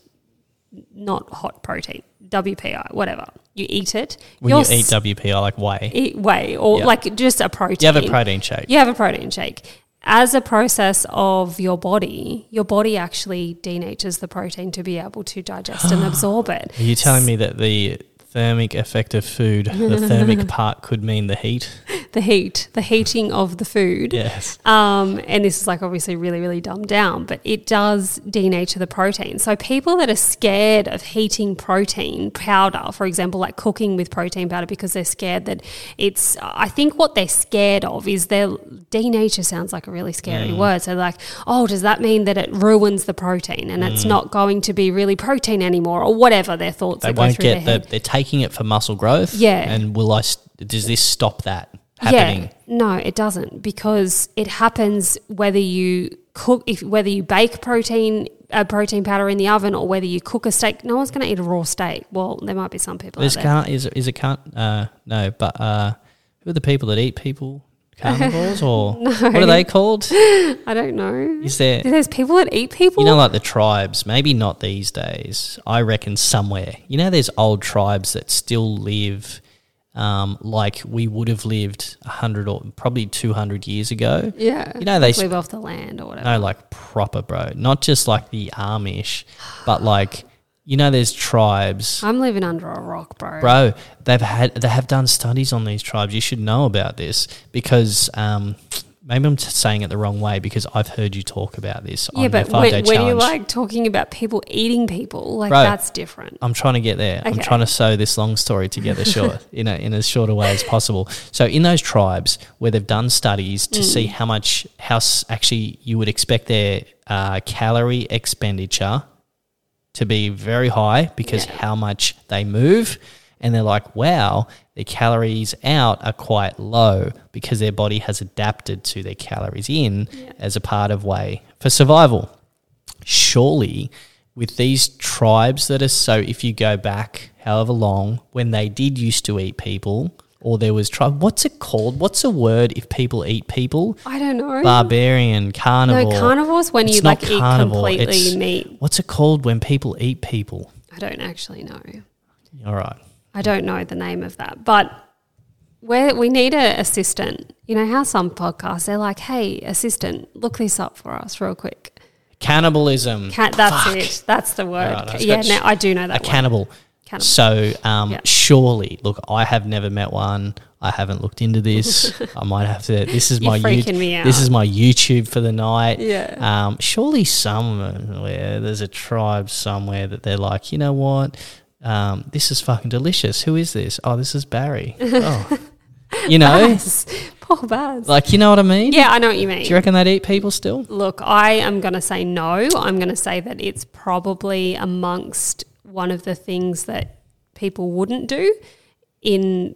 not hot protein, W P I, whatever, you eat it. When you eat W P I, like whey. Eat whey or yep. like just a protein. You have a protein shake. You have a protein shake. As a process of your body, your body actually denatures the protein to be able to digest and absorb it. Are you telling me that the Thermic effect of food. The thermic part could mean the heat. The heat. The heating of the food. Yes. Um, and this is like obviously really, really dumbed down, but it does denature the protein. So people that are scared of heating protein powder, for example, like cooking with protein powder because they're scared that it's – I think what they're scared of is their – denature sounds like a really scary mm. word. So like, oh, does that mean that it ruins the protein and mm. it's not going to be really protein anymore or whatever their thoughts they are going through their head. They won't get – they're taking it for muscle growth. Yeah. And will I – does this stop that happening? Yeah. No, it doesn't, because it happens whether you cook, if whether you bake protein a protein powder in the oven or whether you cook a steak. No one's going to eat a raw steak. Well, there might be some people. This can't is is a can't. Uh, no, but uh, who are the people that eat people? Carnivores or no. What are they called? I don't know. Is there? There's people that eat people. You know, like the tribes. Maybe not these days. I reckon somewhere. You know, there's old tribes that still live. Um, like we would have lived one hundred or probably two hundred years ago. Yeah. You know, they live off the land or whatever. No, like proper, bro. Not just like the Amish, but like, you know, there's tribes. I'm living under a rock, bro. Bro, they've had, they have done studies on these tribes. You should know about this because um, maybe I'm saying it the wrong way because I've heard you talk about this yeah, on the five-day challenge. Yeah, but when you're like talking about people eating people, like bro, that's different. I'm trying to get there. Okay. I'm trying to sew this long story together short, you know, in as short a way as possible. So in those tribes where they've done studies to mm. see how much, how actually you would expect their uh, calorie expenditure to be very high because yeah. how much they move, and they're like, wow, their calories out are quite low because their body has adapted to their calories in yeah. as a part of way for survival. Surely with these tribes that are so, if you go back however long, when they did used to eat people or there was tribe, what's it called? What's a word if people eat people? I don't know. Barbarian, carnivore. No, carnivores when it's you like carnivore, eat completely it's, meat. What's it called when people eat people? I don't actually know. All right. I don't know the name of that, but where we need an assistant. You know how some podcasts, they're like, hey, assistant, look this up for us real quick. Cannibalism. Can- that's Fuck. it. That's the word. Right, that's yeah, now I do know that a word. Cannibal. Cannibal. So um, yep. surely, look, I have never met one. I haven't looked into this. I might have to. This is You're my freaking U- me out. This is my YouTube for the night. Yeah. Um, surely somewhere there's a tribe somewhere that they're like, you know what? Um, this is fucking delicious. Who is this? Oh, this is Barry. Oh, you know, Baz. Poor Baz. Like, you know what I mean? Yeah, I know what you mean. Do you reckon they'd eat people still? Look, I am going to say no. I'm going to say that it's probably amongst one of the things that people wouldn't do in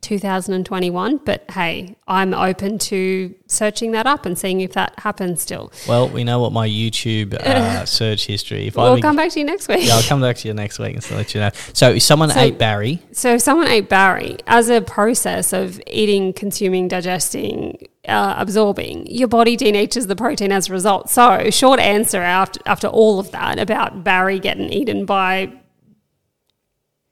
two thousand twenty-one. But hey, I'm open to searching that up and seeing if that happens still. Well, we know what my YouTube uh, search history. If we'll I come back to you next week. Yeah, I'll come back to you next week and so let you know. So if someone so, ate Barry. So if someone ate Barry, as a process of eating, consuming, digesting, uh, absorbing, your body denatures the protein as a result. So short answer after, after all of that about Barry getting eaten by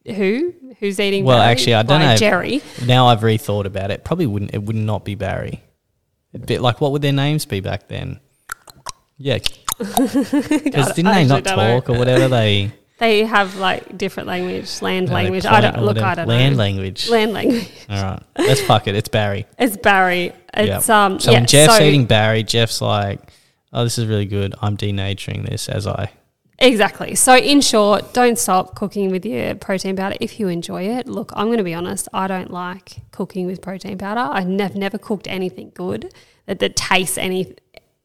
who? Who's eating well, Barry? Well, actually, I don't know. Jerry. Now I've rethought about it. Probably wouldn't. It would not be Barry. A bit like, what would their names be back then? Yeah, because didn't I they not talk know. Or whatever they? They have like different language, land no, language. I don't look. I don't land know. Land language. Land language. All right, let's fuck it. It's Barry. It's Barry. It's yeah. um. So yeah, when Jeff's so eating Barry, Jeff's like, "Oh, this is really good. I'm denaturing this as I." Exactly. So in short, don't stop cooking with your protein powder if you enjoy it. Look, I'm going to be honest. I don't like cooking with protein powder. I've nev- never cooked anything good that, that tastes any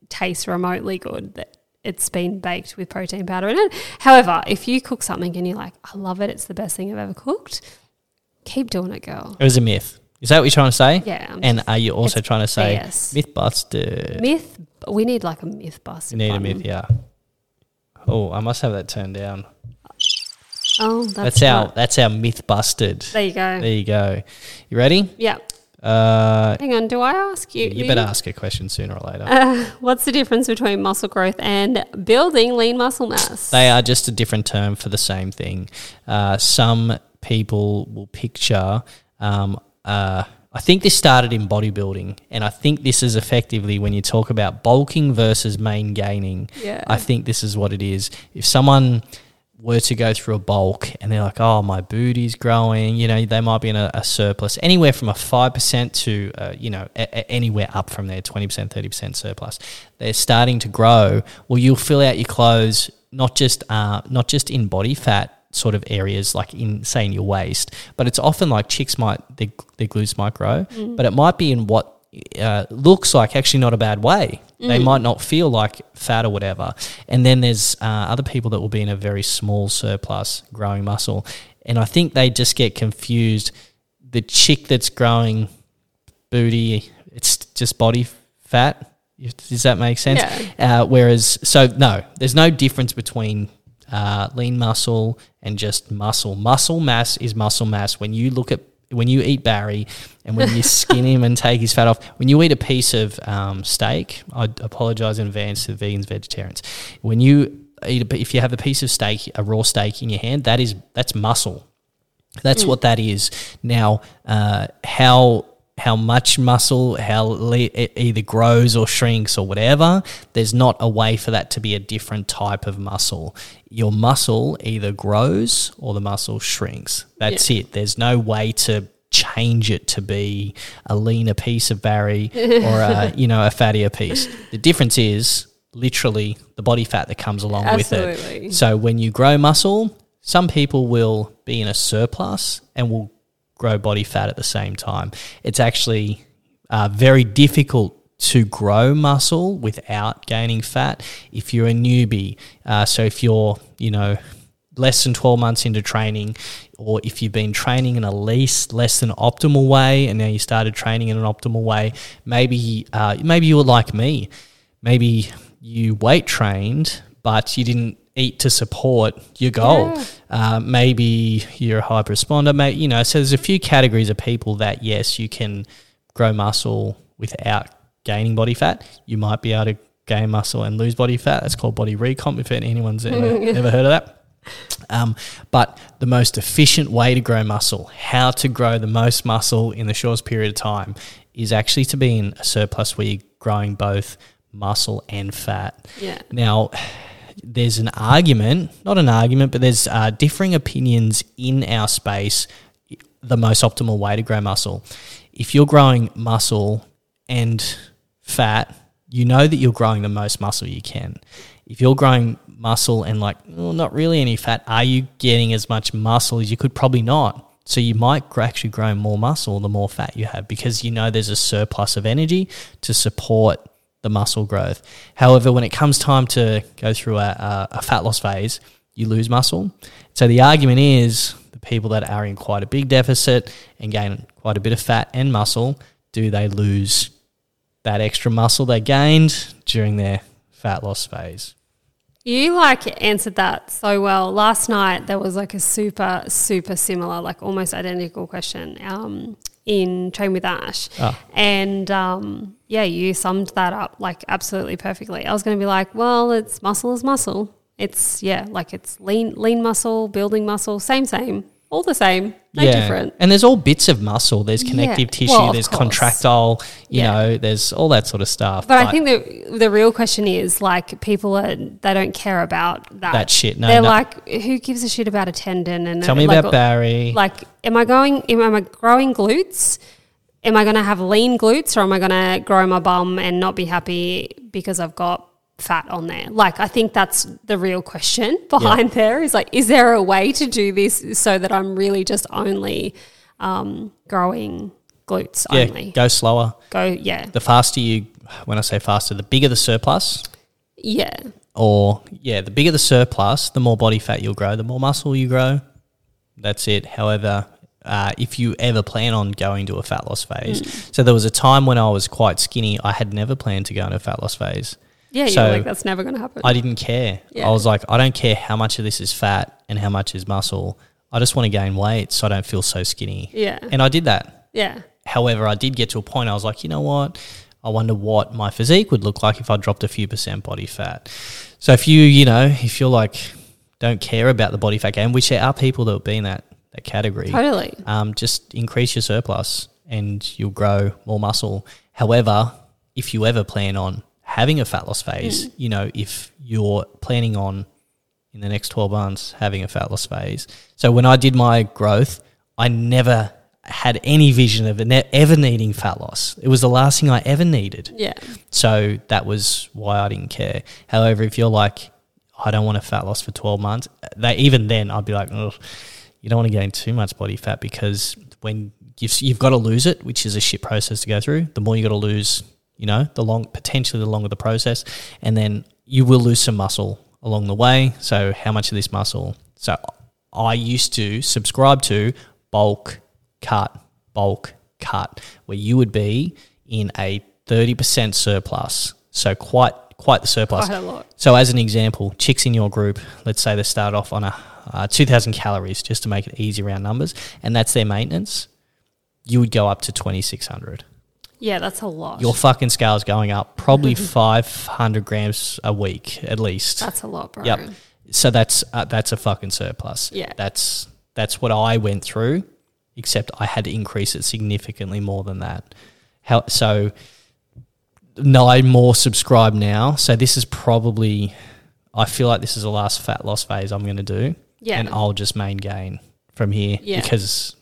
tastes remotely good that it's been baked with protein powder in it. However, if you cook something and you're like, I love it, it's the best thing I've ever cooked, keep doing it, girl. It was a myth. Is that what you're trying to say? Yeah. I'm and just, are you also trying to say yes. Mythbuster? Myth. We need like a Mythbuster. We need button. a myth, yeah. Oh, I must have that turned down. Oh, that's that's our right. that's our myth busted. There you go. There you go. You ready? Yeah. Uh, Hang on. Do I ask you? You better you? ask a question sooner or later. Uh, what's the difference between muscle growth and building lean muscle mass? They are just a different term for the same thing. Uh, some people will picture. Um, uh, I think this started in bodybuilding, and I think this is effectively when you talk about bulking versus main gaining. Yeah. I think this is what it is. If someone were to go through a bulk and they're like, oh, my booty's growing, you know, they might be in a, a surplus, anywhere from a five percent to, uh, you know, a, a anywhere up from there, twenty percent, thirty percent surplus. They're starting to grow. Well, you'll fill out your clothes, not just uh, not just in body fat sort of areas, like in, say, in your waist, but it's often like chicks might, their, their glutes might grow, mm. but it might be in what Uh, looks like actually not a bad way. Mm. They might not feel like fat or whatever. And then there's uh, other people that will be in a very small surplus growing muscle. And I think they just get confused. The chick that's growing booty, it's just body fat. Does that make sense? Yeah. Uh, whereas, so no, there's no difference between uh, lean muscle and just muscle. Muscle mass is muscle mass. When you look at When you eat Barry and when you skin him and take his fat off, when you eat a piece of um, steak, I apologise in advance to vegans, vegetarians. When you eat, a, if you have a piece of steak, a raw steak in your hand, that is that's muscle. That's mm. what that is. Now, uh, how how much muscle, how le- it either grows or shrinks or whatever, there's not a way for that to be a different type of muscle. Your muscle either grows or the muscle shrinks. That's yeah. it. There's no way to change it to be a leaner piece of Barry or a, you know, a fattier piece. The difference is literally the body fat that comes along Absolutely. with it. So when you grow muscle, some people will be in a surplus and will grow body fat at the same time. It's actually uh, very difficult to grow muscle without gaining fat if you're a newbie. Uh, so if you're, you know, less than twelve months into training, or if you've been training in a least less than optimal way and now you started training in an optimal way, maybe uh, maybe you were like me. Maybe you weight trained but you didn't eat to support your goal. Yeah. Uh, maybe you're a high responder. Maybe, you know, so there's a few categories of people that, yes, you can grow muscle without gaining body fat. You might be able to gain muscle and lose body fat. That's called body recomp, if anyone's ever, ever heard of that. Um, but the most efficient way to grow muscle, how to grow the most muscle in the shortest period of time, is actually to be in a surplus where you're growing both muscle and fat. Yeah. Now, there's an argument, not an argument, but there's uh, differing opinions in our space, the most optimal way to grow muscle. If you're growing muscle and fat, you know that you're growing the most muscle you can. If you're growing muscle and like, well, not really any fat, are you getting as much muscle as you could? Probably not. So you might actually grow more muscle the more fat you have, because you know there's a surplus of energy to support the muscle growth. However, when it comes time to go through a, a, a fat loss phase, you lose muscle. So the argument is the people that are in quite a big deficit and gain quite a bit of fat and muscle, do they lose that extra muscle they gained during their fat loss phase? You like answered that so well. Last night there was like a super, super similar, like almost identical question um, in Train with Ash. Oh. And um, yeah, you summed that up like absolutely perfectly. I was going to be like, well, it's muscle is muscle. It's, yeah, like it's lean lean muscle, building muscle, same, same, all the same, no yeah. different. And there's all bits of muscle. There's connective yeah. tissue, well, there's course. contractile, you yeah. know, there's all that sort of stuff. But, but I think the the real question is like people, are they don't care about that. That shit, no. They're no. like, who gives a shit about a tendon? And Tell a, me like, about Barry. Like, am I going, am, am I growing glutes? Am I going to have lean glutes, or am I going to grow my bum and not be happy because I've got fat on there? Like, I think that's the real question behind yeah. there is like, is there a way to do this so that I'm really just only um, growing glutes yeah, only? Go slower. Go, yeah. The faster you, when I say faster, the bigger the surplus. Yeah. Or, yeah, the bigger the surplus, the more body fat you'll grow, the more muscle you grow. That's it. However, Uh, if you ever plan on going to a fat loss phase. Mm. So there was a time when I was quite skinny. I had never planned to go into a fat loss phase. Yeah, so you're like, that's never going to happen. I didn't care. Yeah. I was like, I don't care how much of this is fat and how much is muscle. I just want to gain weight so I don't feel so skinny. Yeah. And I did that. Yeah. However, I did get to a point I was like, you know what? I wonder what my physique would look like if I dropped a few percent body fat. So if you, you know, if you're like, don't care about the body fat gain, which there are people that would be in that category. Totally. Um, just increase your surplus and you'll grow more muscle. However, if you ever plan on having a fat loss phase, mm. you know, if you're planning on in the next twelve months having a fat loss phase. So when I did my growth, I never had any vision of ever needing fat loss. It was the last thing I ever needed. Yeah. So that was why I didn't care. However, if you're like, I don't want a fat loss for twelve months, that, even then I'd be like, oh, you don't want to gain too much body fat, because when you've, you've got to lose it, which is a shit process to go through, the more you got to lose, you know, the long potentially the longer the process, and then you will lose some muscle along the way. So how much of this muscle? So I used to subscribe to bulk, cut, bulk, cut, where you would be in a thirty percent surplus. So quite quite the surplus. Quite a lot. So as an example, chicks in your group, let's say they start off on a uh, two thousand calories, just to make it easy round numbers, and that's their maintenance. You would go up to twenty-six hundred. Yeah, that's a lot. Your fucking scale's going up probably five hundred grams a week at least. That's a lot, bro. Yep. So that's uh, that's a fucking surplus. Yeah. That's that's what I went through, except I had to increase it significantly more than that. How, so no, I more subscribe now. So this is probably, I feel like this is the last fat loss phase I'm going to do. Yeah. And I'll just main gain from here, yeah, because,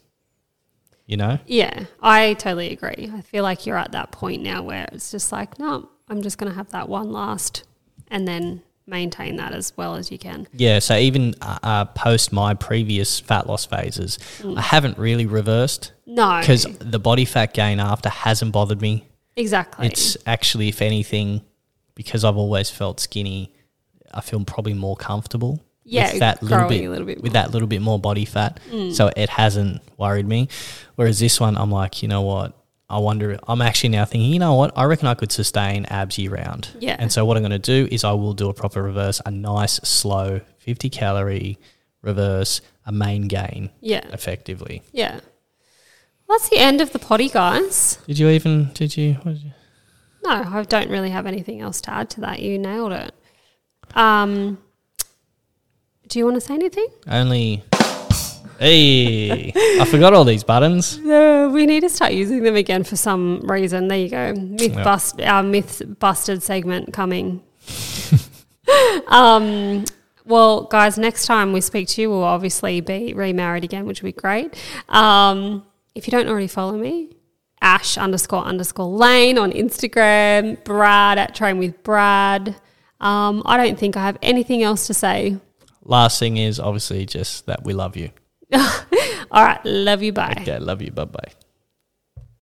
you know? Yeah, I totally agree. I feel like you're at that point now where it's just like, no, I'm just going to have that one last and then maintain that as well as you can. Yeah, so even uh, uh, post my previous fat loss phases, mm. I haven't really reversed. No. Because the body fat gain after hasn't bothered me. Exactly. It's actually, if anything, because I've always felt skinny, I feel probably more comfortable. Yeah, with that little bit, a little bit with that little bit more body fat. Mm. So it hasn't worried me. Whereas this one, I'm like, you know what? I wonder, I'm actually now thinking, you know what? I reckon I could sustain abs year round. Yeah. And so what I'm going to do is I will do a proper reverse, a nice, slow fifty calorie reverse, a main gain. Yeah. Effectively. Yeah. Well, that's the end of the potty, guys. Did you even, did you, what did you? No, I don't really have anything else to add to that. You nailed it. Um, do you want to say anything? Only, hey, I forgot all these buttons. No, we need to start using them again for some reason. There you go. Myth yep. bust, our myth busted segment coming. um. Well, guys, next time we speak to you, we'll obviously be remarried again, which would be great. Um. If you don't already follow me, Ash underscore underscore Lane on Instagram, Brad at Train with Brad. Um, I don't think I have anything else to say. Last thing is obviously just that we love you. All right. Love you. Bye. Okay. Love you. Bye-bye.